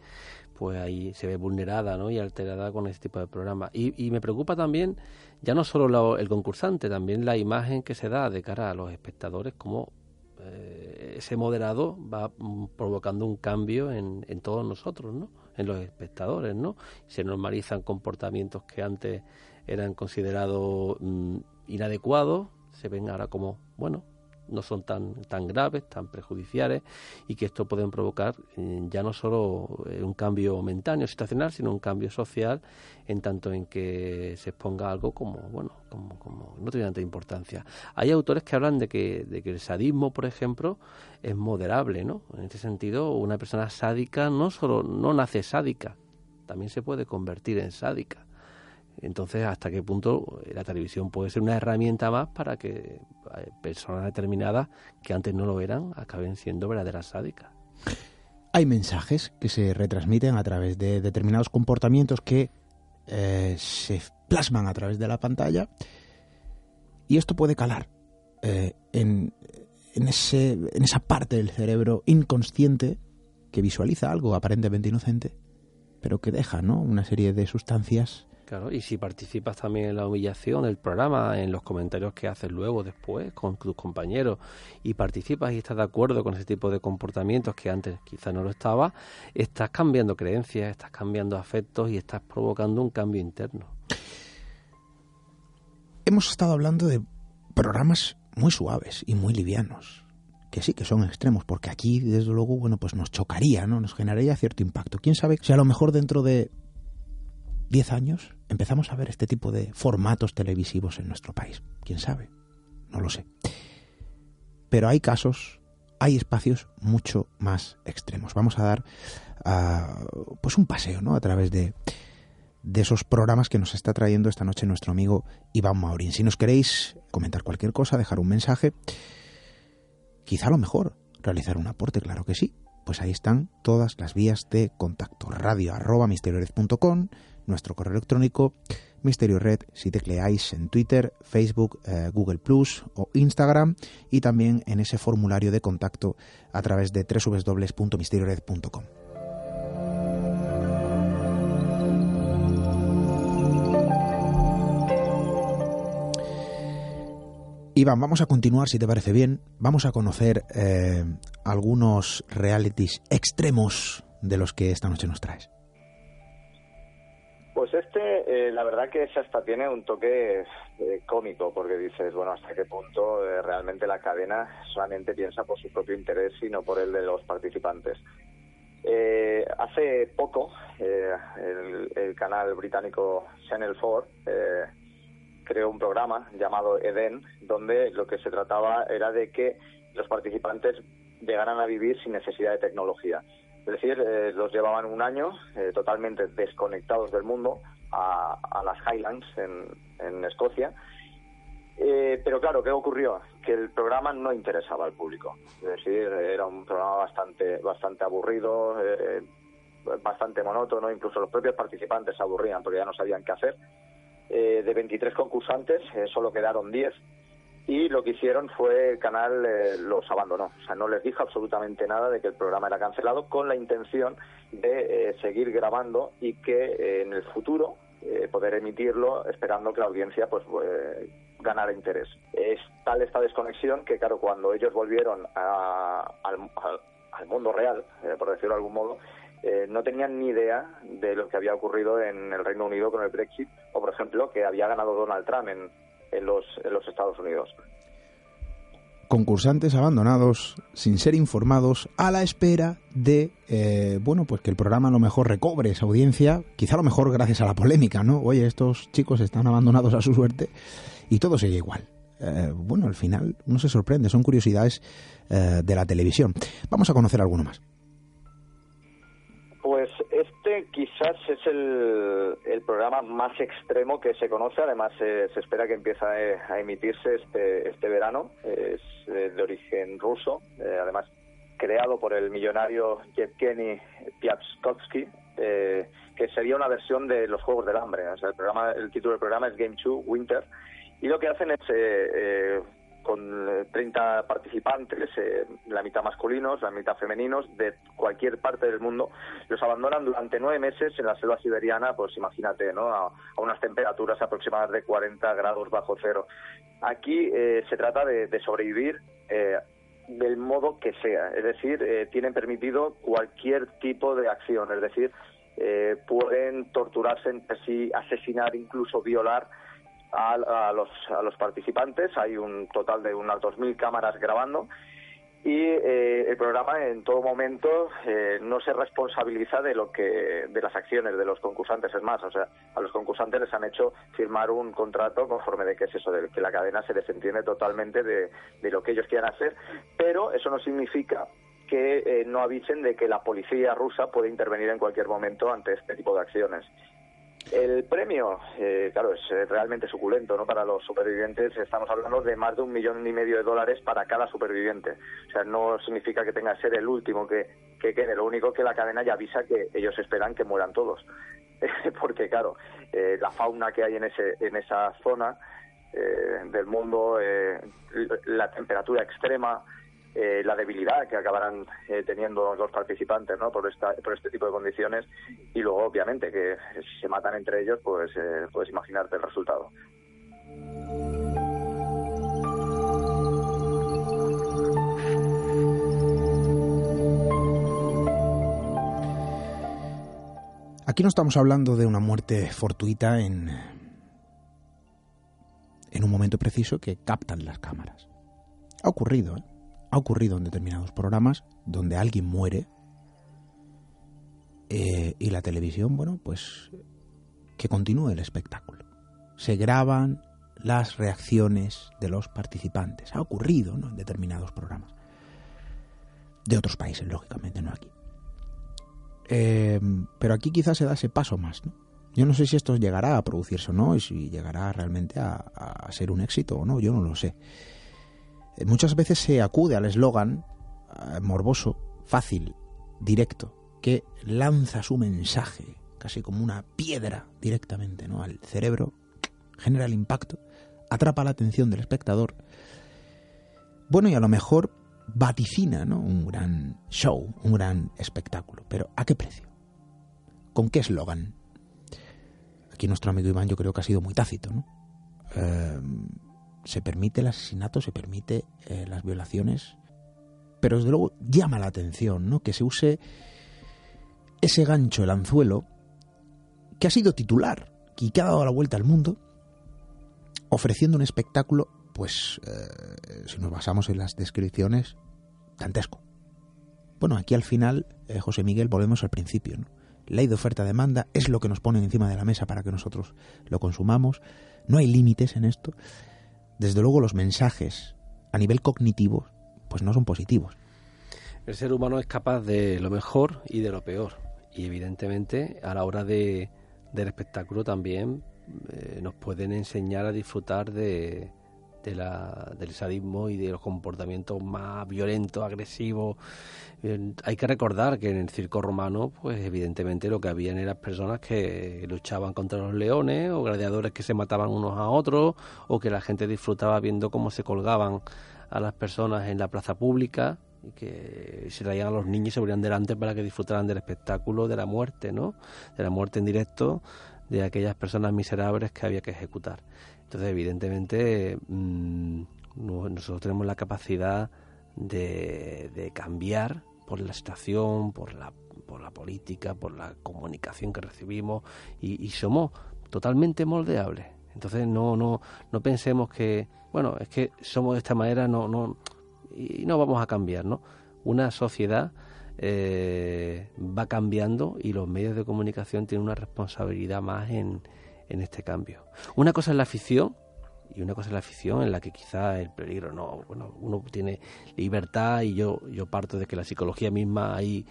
ahí se ve vulnerada, ¿no?, y alterada con este tipo de programas. Y me preocupa también, ya no solo el concursante, también la imagen que se da de cara a los espectadores, como ese moderado va provocando un cambio en todos nosotros, ¿no?, en los espectadores, ¿no? Se normalizan comportamientos que antes eran considerados inadecuados, se ven ahora como, no son tan graves, tan perjudiciales, y que esto pueden provocar ya no solo un cambio momentáneo, situacional, sino un cambio social, en tanto en que se exponga algo como no tiene tanta importancia. Hay autores que hablan de que el sadismo, por ejemplo, es moderable, ¿no? En este sentido, una persona sádica no solo no nace sádica, también se puede convertir en sádica. Entonces, ¿hasta qué punto la televisión puede ser una herramienta más para que personas determinadas que antes no lo eran acaben siendo verdaderas sádicas? Hay mensajes que se retransmiten a través de determinados comportamientos que se plasman a través de la pantalla, y esto puede calar en esa parte del cerebro inconsciente que visualiza algo aparentemente inocente, pero que deja, ¿no?, una serie de sustancias. Claro, y si participas también en la humillación del programa, en los comentarios que haces luego, después, con tus compañeros, y participas y estás de acuerdo con ese tipo de comportamientos que antes quizás no lo estaba, estás cambiando creencias, estás cambiando afectos y estás provocando un cambio interno. Hemos estado hablando de programas muy suaves y muy livianos, que sí que son extremos, porque aquí, desde luego, nos chocaría, ¿no?, nos generaría cierto impacto. ¿Quién sabe si a lo mejor dentro de 10 años empezamos a ver este tipo de formatos televisivos en nuestro país? ¿Quién sabe? No lo sé. Pero hay casos, hay espacios mucho más extremos. Vamos a dar un paseo, ¿no?, a través de esos programas que nos está trayendo esta noche nuestro amigo Iván Maurín. Si nos queréis comentar cualquier cosa, dejar un mensaje, Quizá a lo mejor realizar un aporte, claro que sí. Pues ahí están todas las vías de contacto. radio@misteriored.com, nuestro correo electrónico, Misterio Red, si tecleáis en Twitter, Facebook, Google Plus o Instagram, y también en ese formulario de contacto a través de www.misteriored.com. Iván, vamos a continuar, si te parece bien. Vamos a conocer algunos realities extremos de los que esta noche nos traes. Pues la verdad que ese hasta tiene un toque cómico, porque dices, bueno, hasta qué punto realmente la cadena solamente piensa por su propio interés y no por el de los participantes. Hace poco, el canal británico Channel 4... creó un programa llamado Eden, donde lo que se trataba era de que los participantes llegaran a vivir sin necesidad de tecnología. Es decir, los llevaban un año totalmente desconectados del mundo a las Highlands en Escocia. Pero claro, ¿qué ocurrió? Que el programa no interesaba al público. Es decir, era un programa bastante aburrido, bastante monótono. Incluso los propios participantes se aburrían porque ya no sabían qué hacer. De 23 concursantes solo quedaron 10, y lo que hicieron fue el canal los abandonó. O sea, no les dijo absolutamente nada de que el programa era cancelado, con la intención de seguir grabando y que en el futuro poder emitirlo, esperando que la audiencia ganara interés. Es tal esta desconexión que, claro, cuando ellos volvieron al mundo real, por decirlo de algún modo, no tenían ni idea de lo que había ocurrido en el Reino Unido con el Brexit, o, por ejemplo, que había ganado Donald Trump en los Estados Unidos. Concursantes abandonados, sin ser informados, a la espera de, pues que el programa a lo mejor recobre esa audiencia, quizá a lo mejor gracias a la polémica, ¿no? Oye, estos chicos están abandonados a su suerte y todo sigue igual. Al final no se sorprende, son curiosidades de la televisión. Vamos a conocer alguno más. Pues quizás es el programa más extremo que se conoce. Además, se espera que empiece a emitirse este verano. Es de origen ruso, además creado por el millonario Yevgeny Piatkowski, que sería una versión de los Juegos del Hambre. O sea, el título del programa es Game 2 Winter, y lo que hacen es, con 30 participantes, la mitad masculinos, la mitad femeninos, de cualquier parte del mundo, los abandonan durante 9 meses en la selva siberiana, pues imagínate, ¿no?, a unas temperaturas aproximadas de 40 grados bajo cero. Aquí se trata de sobrevivir del modo que sea, es decir, tienen permitido cualquier tipo de acción, es decir, pueden torturarse entre sí, asesinar, incluso violar a los participantes. Hay un total de unas 2.000 cámaras grabando, y el programa en todo momento no se responsabiliza de las acciones de los concursantes. Es más, o sea, a los concursantes les han hecho firmar un contrato conforme de que es eso, de que la cadena se desentiende totalmente de lo que ellos quieran hacer, pero eso no significa que no avisen de que la policía rusa puede intervenir en cualquier momento ante este tipo de acciones. El premio, claro, es realmente suculento, ¿no? Para los supervivientes estamos hablando de más de $1,500,000 para cada superviviente. O sea, no significa que tenga que ser el último que quede. Lo único que la cadena ya avisa que ellos esperan que mueran todos, porque claro, la fauna que hay en esa zona del mundo, la temperatura extrema, la debilidad que acabarán teniendo los participantes, ¿no?, por este tipo de condiciones, y luego obviamente que si se matan entre ellos, pues puedes imaginarte el resultado. Aquí no estamos hablando de una muerte fortuita en un momento preciso que captan las cámaras. Ha ocurrido, ¿eh? Ha ocurrido en determinados programas donde alguien muere y la televisión, que continúe el espectáculo. Se graban las reacciones de los participantes. Ha ocurrido, ¿no?, en determinados programas. De otros países, lógicamente, no aquí. Pero aquí quizás se da ese paso más, ¿no? Yo no sé si esto llegará a producirse o no, y si llegará realmente a ser un éxito o no, yo no lo sé. muchas veces se acude al eslogan morboso, fácil, directo, que lanza su mensaje casi como una piedra directamente, ¿no?, al cerebro, genera el impacto, atrapa la atención del espectador. Bueno, y a lo mejor vaticina, ¿no?, un gran show, un gran espectáculo. Pero ¿a qué precio? ¿Con qué eslogan? Aquí nuestro amigo Iván yo creo que ha sido muy tácito, ¿no? Se permite el asesinato, se permite las violaciones, pero desde luego llama la atención, ¿no?, que se use ese gancho, el anzuelo, que ha sido titular y que ha dado la vuelta al mundo, ofreciendo un espectáculo, pues, si nos basamos en las descripciones, dantesco. Bueno, aquí al final, José Miguel, volvemos al principio, ¿no? Ley de oferta-demanda es lo que nos ponen encima de la mesa para que nosotros lo consumamos. No hay límites en esto. Desde luego los mensajes a nivel cognitivo pues no son positivos. El ser humano es capaz de lo mejor y de lo peor, y evidentemente a la hora del espectáculo también nos pueden enseñar a disfrutar del sadismo y de los comportamientos más violentos, agresivos. Hay que recordar que en el circo romano, pues evidentemente lo que habían eran personas que luchaban contra los leones, o gladiadores que se mataban unos a otros, o que la gente disfrutaba viendo cómo se colgaban a las personas en la plaza pública, y que se traían a los niños y se ponían delante para que disfrutaran del espectáculo de la muerte, ¿no?, de la muerte en directo de aquellas personas miserables que había que ejecutar. Entonces, evidentemente, nosotros tenemos la capacidad de cambiar por la situación, por la política, por la comunicación que recibimos, y somos totalmente moldeables. Entonces, no pensemos que, bueno, es que somos de esta manera, y no vamos a cambiar, ¿no? Una sociedad va cambiando, y los medios de comunicación tienen una responsabilidad más en este cambio. Una cosa es la ficción y una cosa es la ficción en la que quizá el peligro no. Bueno, uno tiene libertad, y yo parto de que la psicología misma hay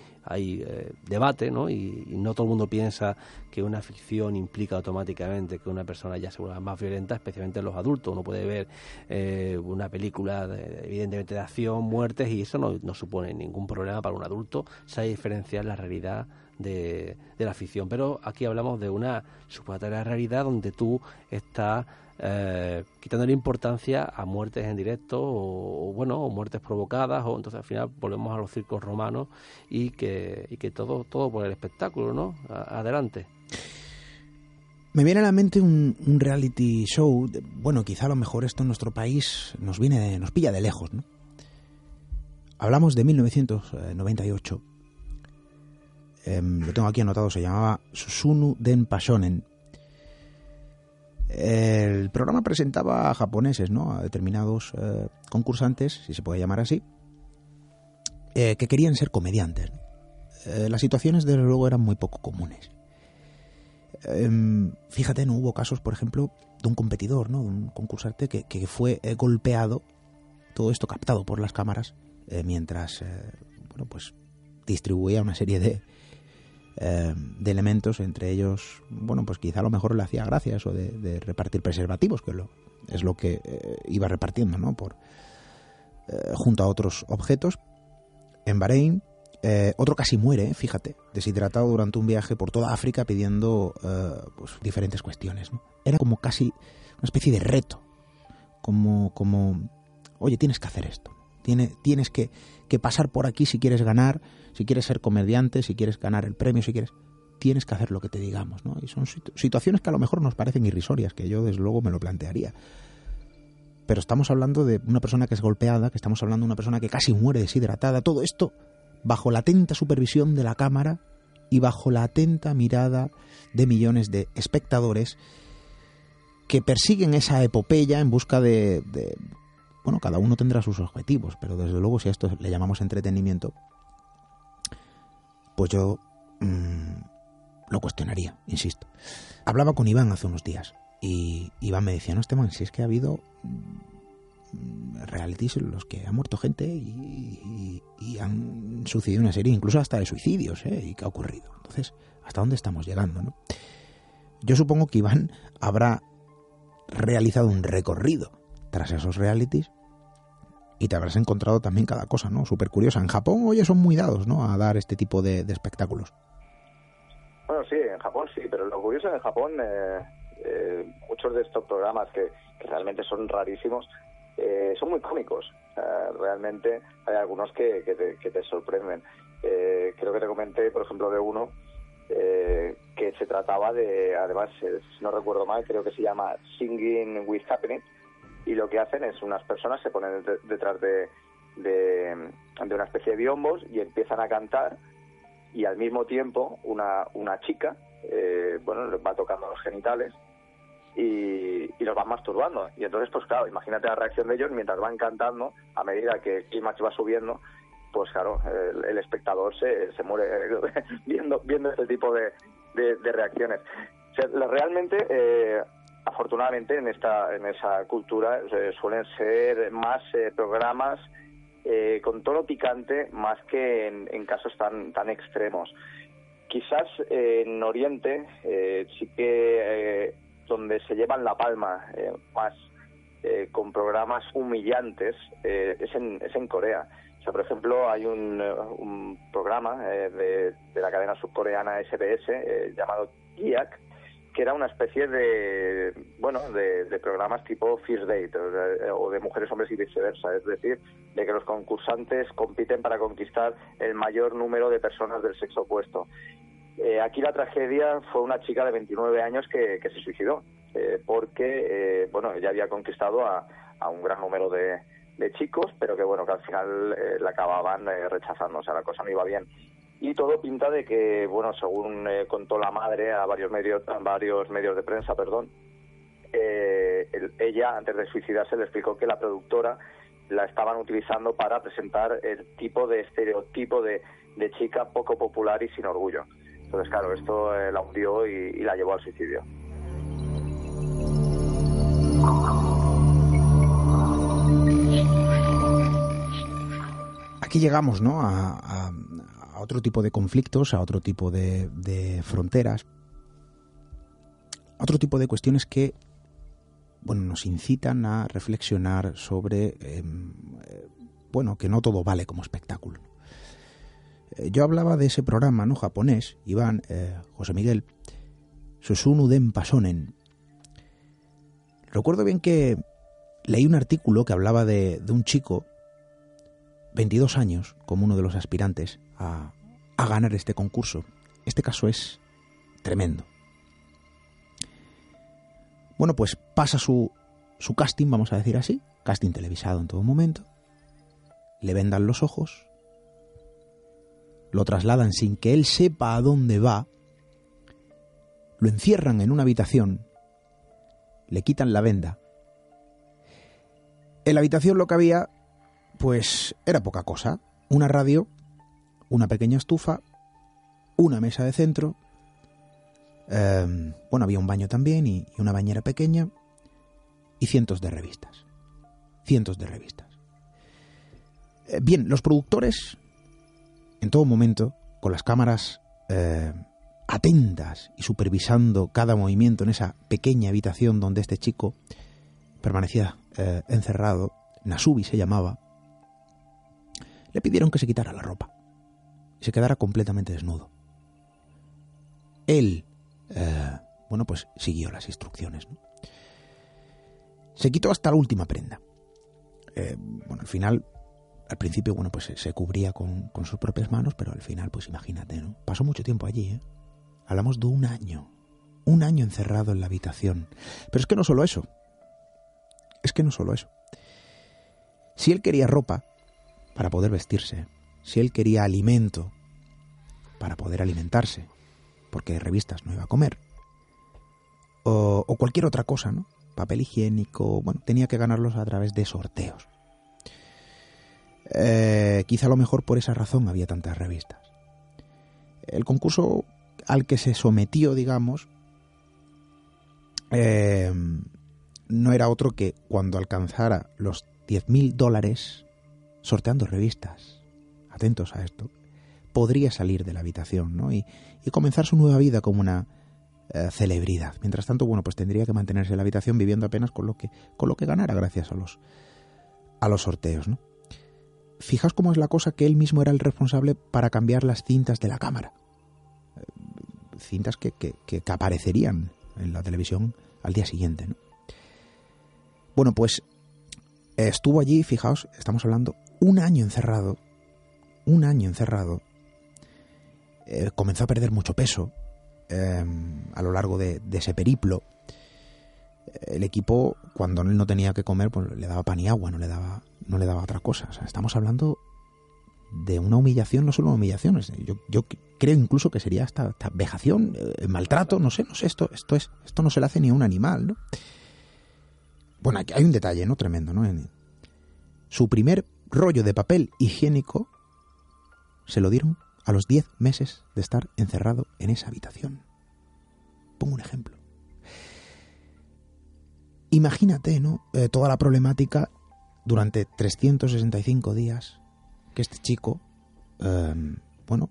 debate, ¿no? Y no todo el mundo piensa que una ficción implica automáticamente que una persona ya se vuelva más violenta, especialmente los adultos. Uno puede ver una película, evidentemente, de acción, muertes, y eso no supone ningún problema para un adulto. Sabe diferenciar la realidad de la ficción. Pero aquí hablamos de una supuesta realidad donde tú estás quitándole importancia a muertes en directo o muertes provocadas, o entonces al final volvemos a los circos romanos y que todo por el espectáculo, ¿no? Adelante. Me viene a la mente un reality show. Bueno, quizá a lo mejor esto en nuestro país nos pilla de lejos, ¿no? Hablamos de 1998. Lo tengo aquí anotado, se llamaba Susunu Denpashonen. El programa presentaba a japoneses, ¿no?, a determinados concursantes, si se puede llamar así, que querían ser comediantes. Las situaciones, desde luego, eran muy poco comunes. Fíjate, no hubo casos, por ejemplo, de un competidor, ¿no?, de un concursante que fue golpeado, todo esto captado por las cámaras, mientras distribuía una serie de elementos, entre ellos, quizá a lo mejor le hacía gracia eso de repartir preservativos, que es lo que iba repartiendo, ¿no?, junto a otros objetos. En Bahrein, otro casi muere, fíjate, deshidratado durante un viaje por toda África pidiendo diferentes cuestiones, ¿no? Era como casi una especie de reto, como oye, tienes que hacer esto, tienes que pasar por aquí si quieres ganar, si quieres ser comediante, si quieres ganar el premio, tienes que hacer lo que te digamos, ¿no? Y son situaciones que a lo mejor nos parecen irrisorias, que yo desde luego me lo plantearía. Pero estamos hablando de una persona que es golpeada, que estamos hablando de una persona que casi muere deshidratada, todo esto bajo la atenta supervisión de la cámara y bajo la atenta mirada de millones de espectadores que persiguen esa epopeya en busca de cada uno tendrá sus objetivos, pero desde luego si a esto le llamamos entretenimiento, pues yo lo cuestionaría, insisto. Hablaba con Iván hace unos días y Iván me decía, no, Esteban, si es que ha habido realities en los que ha muerto gente y han sucedido una serie, incluso hasta de suicidios, ¿y qué ha ocurrido? Entonces, ¿hasta dónde estamos llegando, no? Yo supongo que Iván habrá realizado un recorrido tras esos realities y te habrás encontrado también cada cosa, ¿no? Súper curiosa. En Japón, oye, son muy dados, ¿no?, a dar este tipo de espectáculos. Bueno, sí, en Japón sí, pero lo curioso en Japón, muchos de estos programas que realmente son rarísimos, son muy cómicos. Realmente hay algunos que te sorprenden. Creo que te comenté, por ejemplo, de uno que se trataba de, además, si no recuerdo mal, creo que se llama Singing with Happiness. Y lo que hacen es unas personas se ponen detrás de una especie de biombos y empiezan a cantar, y al mismo tiempo una chica les va tocando los genitales y los van masturbando. Y entonces, pues claro, imagínate la reacción de ellos mientras van cantando, a medida que el clima se va subiendo, pues claro, el espectador se muere viendo este tipo de reacciones. O sea, realmente... afortunadamente en esa cultura suelen ser más programas con tono picante, más que en casos tan extremos. Quizás en Oriente sí que donde se llevan la palma más con programas humillantes es en Corea. O sea, por ejemplo, hay un programa de la cadena surcoreana SBS llamado GIAC, que era una especie de programas tipo First Date o de mujeres, hombres y viceversa, es decir, de que los concursantes compiten para conquistar el mayor número de personas del sexo opuesto. Aquí la tragedia fue una chica de 29 años que se suicidó porque ella había conquistado a un gran número de chicos, pero que al final la acababan rechazando, o sea, la cosa no iba bien. Y todo pinta de que, según contó la madre a varios medios de prensa, ella, antes de suicidarse, le explicó que la productora la estaban utilizando para presentar el tipo de estereotipo de chica poco popular y sin orgullo. Entonces, claro, esto la hundió y la llevó al suicidio. Aquí llegamos, ¿no?, a otro tipo de conflictos, a otro tipo de fronteras, a otro tipo de cuestiones que nos incitan a reflexionar sobre que no todo vale como espectáculo. Yo hablaba de ese programa, ¿no?, japonés, Iván, José Miguel, Susunu Denpasonen. Recuerdo bien que leí un artículo que hablaba de un chico, 22 años, como uno de los aspirantes a ganar este concurso. Este caso es tremendo. Bueno, pues pasa su casting, vamos a decir así, casting televisado en todo momento, le vendan los ojos, lo trasladan sin que él sepa a dónde va, lo encierran en una habitación, le quitan la venda. En la habitación lo que había, pues era poca cosa: una radio, una pequeña estufa, una mesa de centro, había un baño también y una bañera pequeña, y cientos de revistas. Bien, los productores, en todo momento, con las cámaras atentas y supervisando cada movimiento en esa pequeña habitación donde este chico permanecía encerrado, Nasubi se llamaba, le pidieron que se quitara la ropa y se quedara completamente desnudo. Él, siguió las instrucciones, ¿no? Se quitó hasta la última prenda. Al principio, se cubría con sus propias manos, pero al final, pues imagínate, ¿no? Pasó mucho tiempo allí, ¿eh? Hablamos de un año encerrado en la habitación. Pero es que no solo eso. Si él quería ropa para poder vestirse, si él quería alimento para poder alimentarse, porque revistas no iba a comer, o cualquier otra cosa, ¿no?, papel higiénico, tenía que ganarlos a través de sorteos. Quizá a lo mejor por esa razón había tantas revistas. El concurso al que se sometió, no era otro que cuando alcanzara los $10,000 sorteando revistas, atentos a esto, podría salir de la habitación, ¿no?, y comenzar su nueva vida como una celebridad. Mientras tanto, tendría que mantenerse en la habitación viviendo apenas con lo que ganara gracias a los sorteos, ¿no? fijaos cómo es la cosa, que él mismo era el responsable para cambiar las cintas de la cámara. Cintas que aparecerían en la televisión al día siguiente, ¿no? Bueno, pues estuvo allí, fijaos, estamos hablando, un año encerrado, comenzó a perder mucho peso a lo largo de ese periplo. El equipo, cuando él no tenía que comer, pues le daba pan y agua, no le daba otra cosa. O sea, estamos hablando de una humillación, no solo humillaciones, yo creo incluso que sería hasta vejación, maltrato, no sé, esto no se le hace ni a un animal, ¿no? Bueno, aquí hay un detalle, ¿no? Tremendo, ¿no? Su primer rollo de papel higiénico se lo dieron a los 10 meses de estar encerrado en esa habitación. Pongo un ejemplo. Imagínate, ¿no? Toda la problemática durante 365 días que este chico, bueno,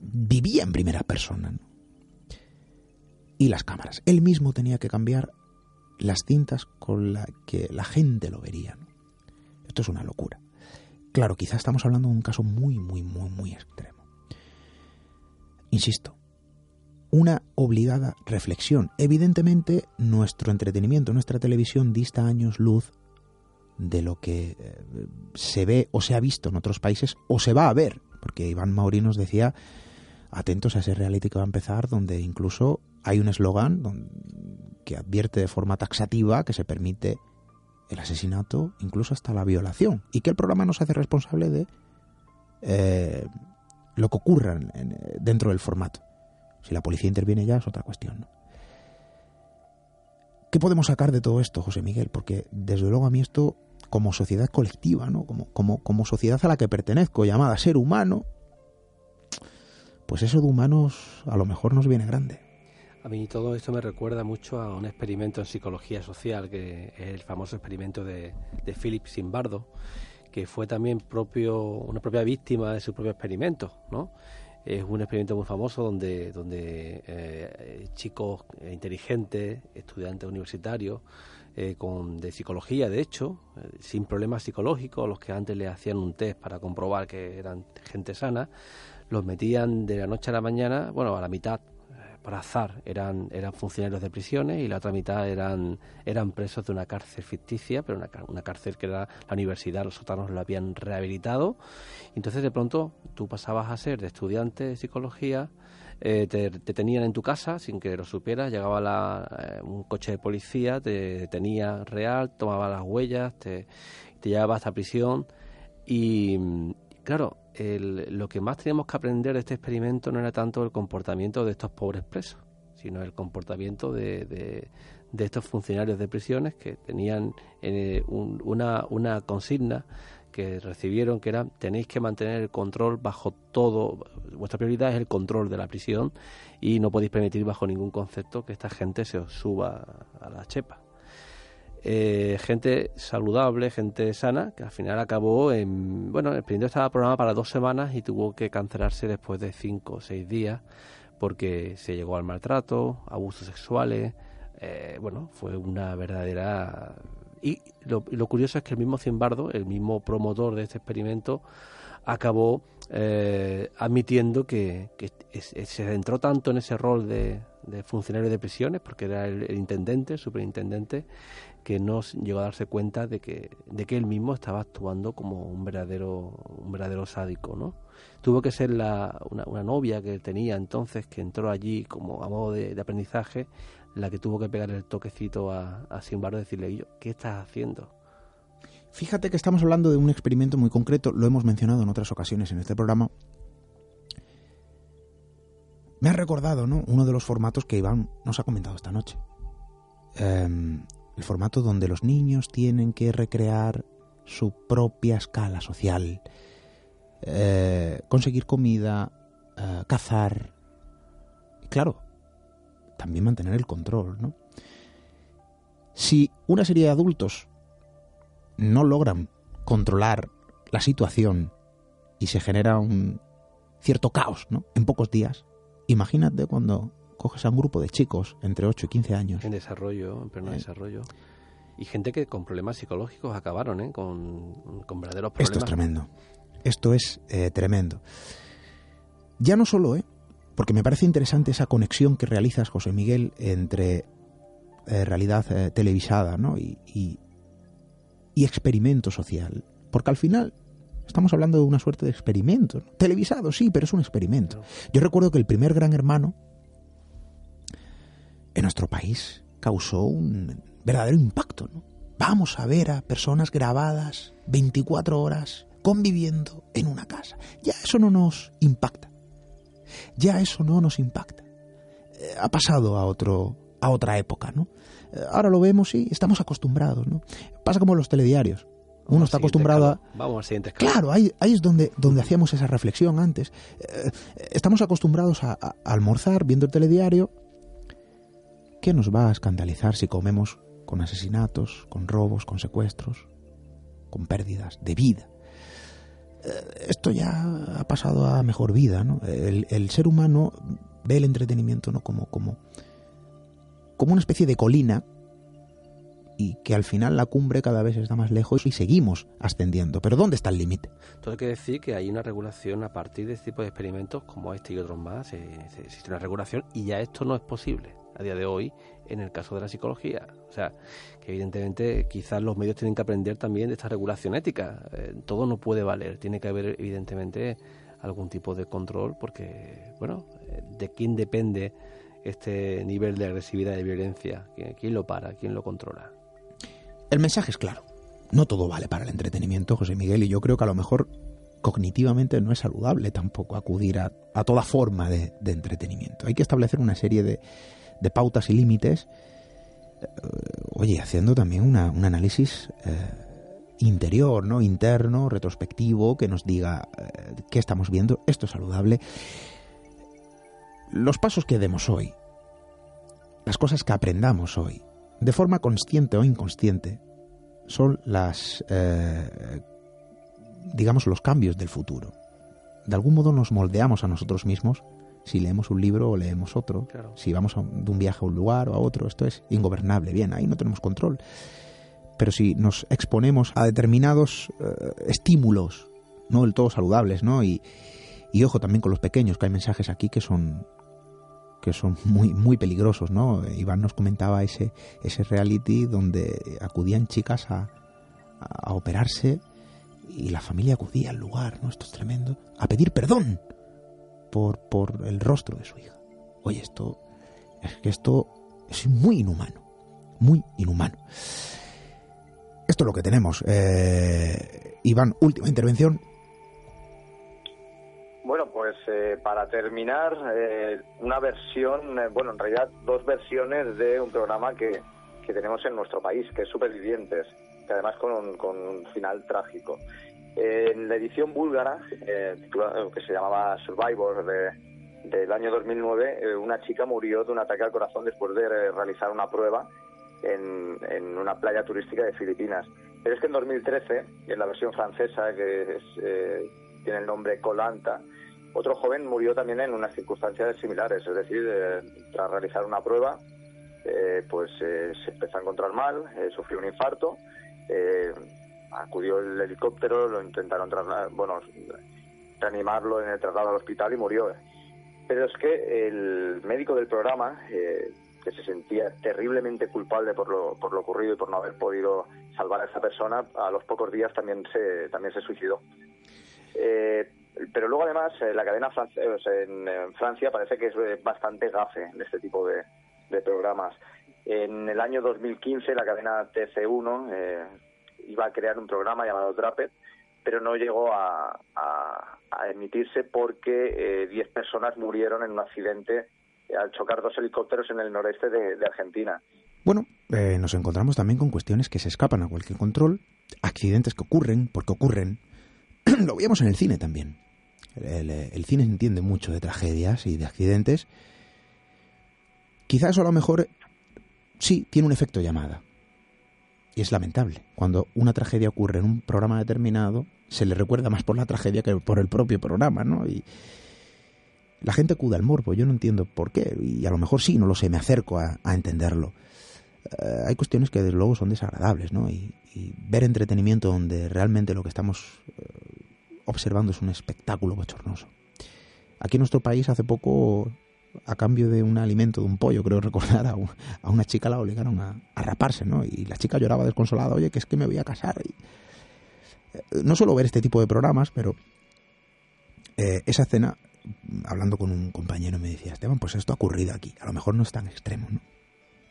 vivía en primera persona, ¿no? Y las cámaras. Él mismo tenía que cambiar las cintas con las que la gente lo vería, ¿no? Esto es una locura. Claro, quizás estamos hablando de un caso muy, muy, muy, muy extremo. Insisto, una obligada reflexión. Evidentemente, nuestro entretenimiento, nuestra televisión dista años luz de lo que se ve o se ha visto en otros países o se va a ver, porque Iván Maurín nos decía, atentos a ese reality que va a empezar, donde incluso hay un eslogan que advierte de forma taxativa que se permite el asesinato, incluso hasta la violación, y que el programa nos hace responsable de lo que ocurra dentro del formato. Si la policía interviene ya es otra cuestión, ¿no? ¿Qué podemos sacar de todo esto, José Miguel? Porque desde luego a mí esto, como sociedad colectiva, ¿no? Como sociedad a la que pertenezco, llamada ser humano, pues eso de humanos a lo mejor nos viene grande. A mí todo esto me recuerda mucho a un experimento en psicología social, que es el famoso experimento de Philip Zimbardo, que fue también una propia víctima de su propio experimento, ¿no? Es un experimento muy famoso donde chicos inteligentes, estudiantes universitarios, de psicología, de hecho, sin problemas psicológicos, los que antes le hacían un test para comprobar que eran gente sana, los metían de la noche a la mañana, bueno, a la mitad, por azar, eran funcionarios de prisiones, y la otra mitad eran presos de una cárcel ficticia, pero una cárcel que era la universidad, los sótanos lo habían rehabilitado. Entonces, de pronto, tú pasabas a ser de estudiante de psicología, te tenían en tu casa sin que lo supieras, llegaba un coche de policía, te detenía real, tomaba las huellas, te llevaba hasta prisión, y claro, lo que más teníamos que aprender de este experimento no era tanto el comportamiento de estos pobres presos, sino el comportamiento de estos funcionarios de prisiones, que tenían una consigna que recibieron, que era: tenéis que mantener el control bajo todo, vuestra prioridad es el control de la prisión, y no podéis permitir bajo ningún concepto que esta gente se os suba a la chepa. Gente saludable, gente sana, que al final acabó en... Bueno, el experimento estaba programado para 2 semanas y tuvo que cancelarse después de 5 o 6 días, porque se llegó al maltrato, abusos sexuales. Bueno, fue una verdadera... Y lo curioso es que el mismo Zimbardo, el mismo promotor de este experimento, acabó admitiendo que se centró tanto en ese rol de funcionario de prisiones, porque era el intendente, el superintendente, que no llegó a darse cuenta de que él mismo estaba actuando como un verdadero sádico, ¿no? Tuvo que ser una novia que tenía entonces, que entró allí como a modo de aprendizaje, la que tuvo que pegar el toquecito a Zimbardo, decirle: ¿qué estás haciendo? Fíjate que estamos hablando de un experimento muy concreto, lo hemos mencionado en otras ocasiones en este programa. Me ha recordado, ¿no?, uno de los formatos que Iván nos ha comentado esta noche. El formato donde los niños tienen que recrear su propia escala social, conseguir comida, cazar, y claro, también mantener el control, ¿no? Si una serie de adultos no logran controlar la situación y se genera un cierto caos, ¿no?, en pocos días, imagínate cuando coges a un grupo de chicos entre 8 y 15 años. En desarrollo, en pleno desarrollo. y gente que con problemas psicológicos acabaron, ¿eh? Con verdaderos problemas. Esto es tremendo. Esto es tremendo. Ya no solo, porque me parece interesante esa conexión que realizas, José Miguel, entre realidad televisada, ¿no? y experimento social. Porque al final estamos hablando de una suerte de experimento, ¿no? Televisado, sí, pero es un experimento. Yo recuerdo que el primer Gran Hermano en nuestro país causó un verdadero impacto, ¿no? Vamos a ver a personas grabadas 24 horas conviviendo en una casa. Ya eso no nos impacta. Ya eso no nos impacta. Ha pasado a otra época, ¿no? Ahora lo vemos y estamos acostumbrados, ¿no? Pasa como los telediarios. Uno está acostumbrado a... Vamos al siguiente escala. Claro, ahí es donde hacíamos esa reflexión antes. Estamos acostumbrados a almorzar viendo el telediario. ¿Qué nos va a escandalizar si comemos con asesinatos, con robos, con secuestros, con pérdidas de vida? Esto ya ha pasado a mejor vida, ¿no? El ser humano ve el entretenimiento, ¿no? como una especie de colina, y que al final la cumbre cada vez está más lejos y seguimos ascendiendo. ¿Pero dónde está el límite? Entonces hay que decir que hay una regulación a partir de este tipo de experimentos como este y otros más. Existe una regulación y ya esto no es posible a día de hoy en el caso de la psicología. O sea, que evidentemente quizás los medios tienen que aprender también de esta regulación ética. Todo no puede valer. Tiene que haber evidentemente algún tipo de control porque, bueno, ¿de quién depende este nivel de agresividad y de violencia? ¿Quién lo para? ¿Quién lo controla? El mensaje es claro. No todo vale para el entretenimiento, José Miguel, y yo creo que a lo mejor cognitivamente no es saludable tampoco acudir a toda forma de entretenimiento. Hay que establecer una serie de pautas y límites, oye, haciendo también un análisis interior, ¿no? Interno, retrospectivo, que nos diga qué estamos viendo, esto es saludable. Los pasos que demos hoy, las cosas que aprendamos hoy, de forma consciente o inconsciente, son las, digamos, los cambios del futuro. De algún modo nos moldeamos a nosotros mismos si leemos un libro o leemos otro, claro. Si vamos de un viaje a un lugar o a otro. Esto es ingobernable, bien, ahí no tenemos control. Pero si nos exponemos a determinados estímulos, no del todo saludables, ¿no? Y ojo también con los pequeños, que hay mensajes aquí que son muy, muy peligrosos, ¿no? Iván nos comentaba ese reality donde acudían chicas a operarse y la familia acudía al lugar, ¿no? Esto es tremendo. A pedir perdón por el rostro de su hija. Oye, esto es muy inhumano, muy inhumano. Esto es lo que tenemos. Iván, última intervención. Bueno, pues para terminar, una versión, bueno, en realidad dos versiones de un programa que tenemos en nuestro país, que es Supervivientes, que además con un final trágico. En la edición búlgara, que se llamaba Survivor del año 2009, una chica murió de un ataque al corazón después de realizar una prueba en una playa turística de Filipinas. Pero es que en 2013, en la versión francesa, que es... tiene el nombre Colanta, otro joven murió también en unas circunstancias similares, es decir, tras realizar una prueba, se empezó a encontrar mal, sufrió un infarto, acudió el helicóptero, lo intentaron reanimarlo en el traslado al hospital y murió. Pero es que el médico del programa, que se sentía terriblemente culpable por lo ocurrido y por no haber podido salvar a esa persona, a los pocos días también se suicidó. Pero luego además la cadena en Francia parece que es bastante gafe en este tipo de programas. En el año 2015 la cadena TC1 iba a crear un programa llamado Draped, pero no llegó a emitirse porque 10 personas murieron en un accidente al chocar dos helicópteros en el noreste de Argentina. Bueno, nos encontramos también con cuestiones que se escapan a cualquier control, accidentes que ocurren porque ocurren. Lo veíamos en el cine también. El cine entiende mucho de tragedias y de accidentes. Quizás eso a lo mejor sí tiene un efecto llamada. Y es lamentable. Cuando una tragedia ocurre en un programa determinado, se le recuerda más por la tragedia que por el propio programa, ¿no? Y la gente acude al morbo. Yo no entiendo por qué. Y a lo mejor sí, no lo sé, me acerco a entenderlo. hay cuestiones que desde luego son desagradables, ¿no? Y ver entretenimiento donde realmente lo que estamos observando es un espectáculo bochornoso. Aquí en nuestro país hace poco, a cambio de un alimento, de un pollo, creo recordar, a una chica la obligaron a raparse, ¿no? Y la chica lloraba desconsolada, oye, que es que me voy a casar. Y no suelo ver este tipo de programas, pero esa escena, hablando con un compañero, me decía, Esteban, pues esto ha ocurrido aquí, a lo mejor no es tan extremo, ¿no?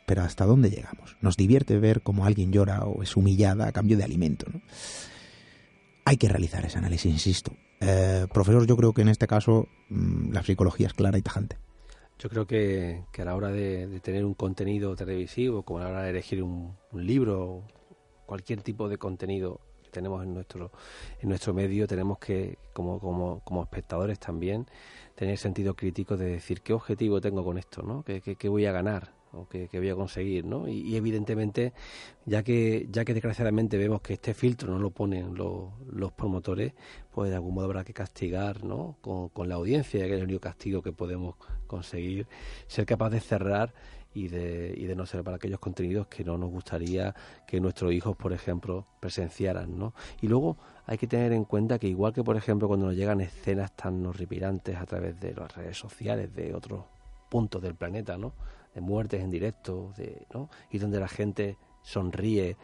Pero ¿hasta dónde llegamos? Nos divierte ver cómo alguien llora o es humillada a cambio de alimento, ¿no? Hay que realizar ese análisis, insisto. Profesor, yo creo que en este caso la psicología es clara y tajante. Yo creo que a la hora de tener un contenido televisivo, como a la hora de elegir un libro, cualquier tipo de contenido que tenemos en nuestro medio, tenemos que, como espectadores también, tener sentido crítico de decir qué objetivo tengo con esto, ¿no? ¿Qué voy a ganar? O que voy a conseguir, ¿no? Y evidentemente, ya que desgraciadamente vemos que este filtro no lo ponen los promotores, pues de algún modo habrá que castigar, ¿no? Con la audiencia, que es el único castigo que podemos conseguir, ser capaz de cerrar y de no ser para aquellos contenidos que no nos gustaría que nuestros hijos, por ejemplo, presenciaran, ¿no? Y luego hay que tener en cuenta que igual que, por ejemplo, cuando nos llegan escenas tan horripilantes a través de las redes sociales, de otros puntos del planeta, ¿no? De muertes en directo, ¿no? Y donde la gente sonríe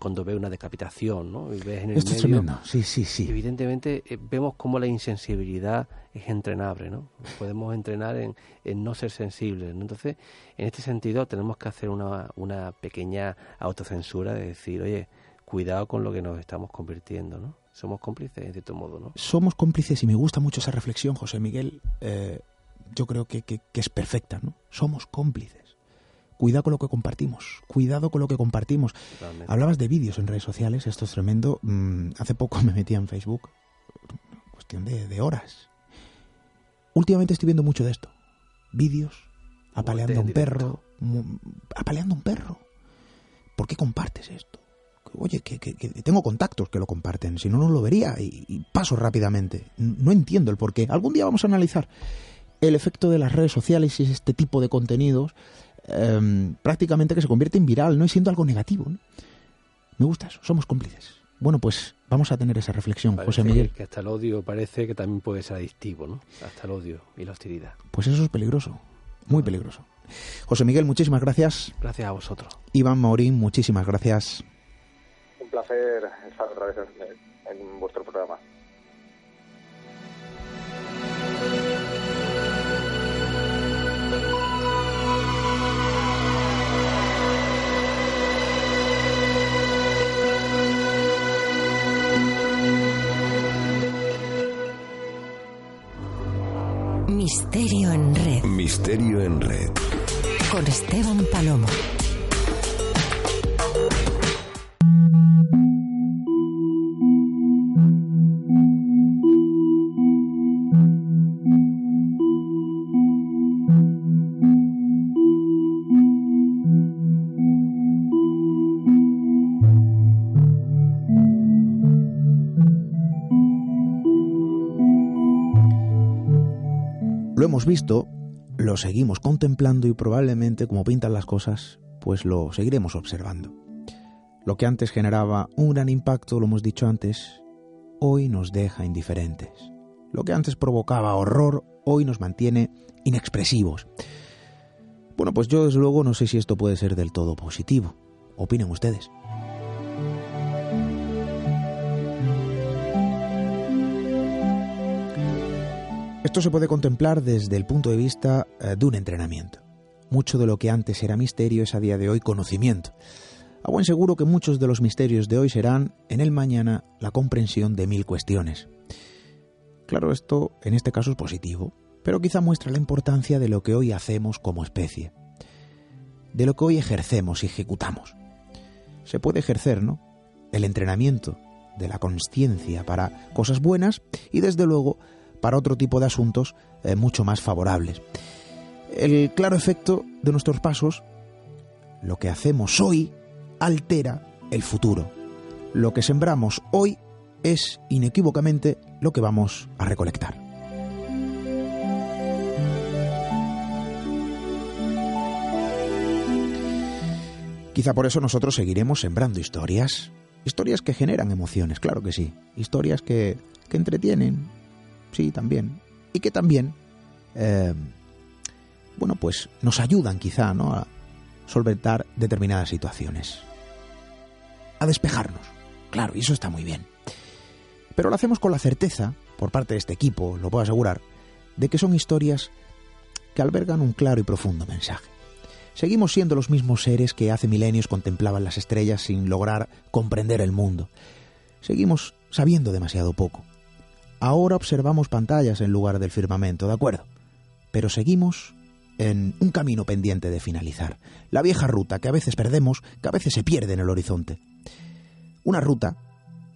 cuando ve una decapitación, ¿no? Y ves en el medio, tremendo. Sí. Evidentemente vemos cómo la insensibilidad es entrenable, ¿no? Podemos entrenar en no ser sensibles, ¿no? Entonces, en este sentido, tenemos que hacer una pequeña autocensura de decir, oye, cuidado con lo que nos estamos convirtiendo, ¿no? Somos cómplices, de cierto modo, ¿no? Somos cómplices, y me gusta mucho esa reflexión, José Miguel. Yo creo que es perfecta, ¿no? Somos cómplices. Cuidado con lo que compartimos. Cuidado con lo que compartimos. Totalmente. Hablabas de vídeos en redes sociales, esto es tremendo. Hace poco me metí en Facebook, cuestión de horas. Últimamente estoy viendo mucho de esto. Vídeos apaleando a un perro. Apaleando a un perro. ¿Por qué compartes esto? Oye, que tengo contactos que lo comparten, si no, no lo vería y paso rápidamente. No entiendo el porqué. Algún día vamos a analizar el efecto de las redes sociales y este tipo de contenidos prácticamente que se convierte en viral, ¿no? Y siendo algo negativo, ¿no? Me gusta eso, somos cómplices. Bueno, pues vamos a tener esa reflexión, parece, José Miguel. Que hasta el odio parece que también puede ser adictivo, ¿no? Hasta el odio y la hostilidad. Pues eso es peligroso, muy peligroso. José Miguel, muchísimas gracias. Gracias a vosotros. Iván Maurín, muchísimas gracias. Un placer estar otra vez en vuestro programa. Misterio en Red. Misterio en Red. Con Esteban Palomo. Hemos visto, lo seguimos contemplando y probablemente, como pintan las cosas, pues lo seguiremos observando. Lo que antes generaba un gran impacto, lo hemos dicho antes, hoy nos deja indiferentes. Lo que antes provocaba horror, hoy nos mantiene inexpresivos. Bueno, pues yo desde luego no sé si esto puede ser del todo positivo. Opinen ustedes. Esto se puede contemplar desde el punto de vista de un entrenamiento. Mucho de lo que antes era misterio es a día de hoy conocimiento. A buen seguro que muchos de los misterios de hoy serán, en el mañana, la comprensión de 1000 cuestiones. Claro, esto en este caso es positivo, pero quizá muestra la importancia de lo que hoy hacemos como especie, de lo que hoy ejercemos y ejecutamos. Se puede ejercer, ¿no?, el entrenamiento de la consciencia para cosas buenas y, desde luego, para otro tipo de asuntos mucho más favorables. El claro efecto de nuestros pasos, lo que hacemos hoy, altera el futuro. Lo que sembramos hoy es inequívocamente lo que vamos a recolectar. Quizá por eso nosotros seguiremos sembrando historias. Historias que generan emociones, claro que sí. Historias que entretienen, sí, también. Y que también, bueno, pues nos ayudan quizá, ¿no?, a solventar determinadas situaciones. A despejarnos, claro, y eso está muy bien. Pero lo hacemos con la certeza, por parte de este equipo, lo puedo asegurar, de que son historias que albergan un claro y profundo mensaje. Seguimos siendo los mismos seres que hace milenios contemplaban las estrellas sin lograr comprender el mundo. Seguimos sabiendo demasiado poco. Ahora observamos pantallas en lugar del firmamento, ¿de acuerdo? Pero seguimos en un camino pendiente de finalizar. La vieja ruta que a veces perdemos, que a veces se pierde en el horizonte. Una ruta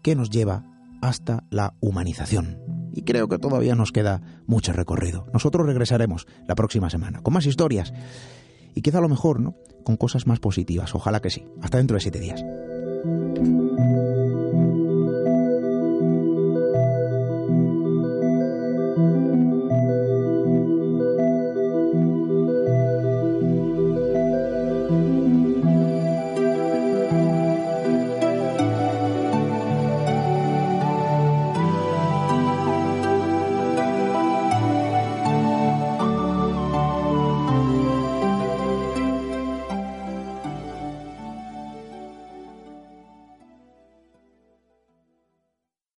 que nos lleva hasta la humanización. Y creo que todavía nos queda mucho recorrido. Nosotros regresaremos la próxima semana con más historias. Y quizá a lo mejor, ¿no?, con cosas más positivas. Ojalá que sí. Hasta dentro de 7 días.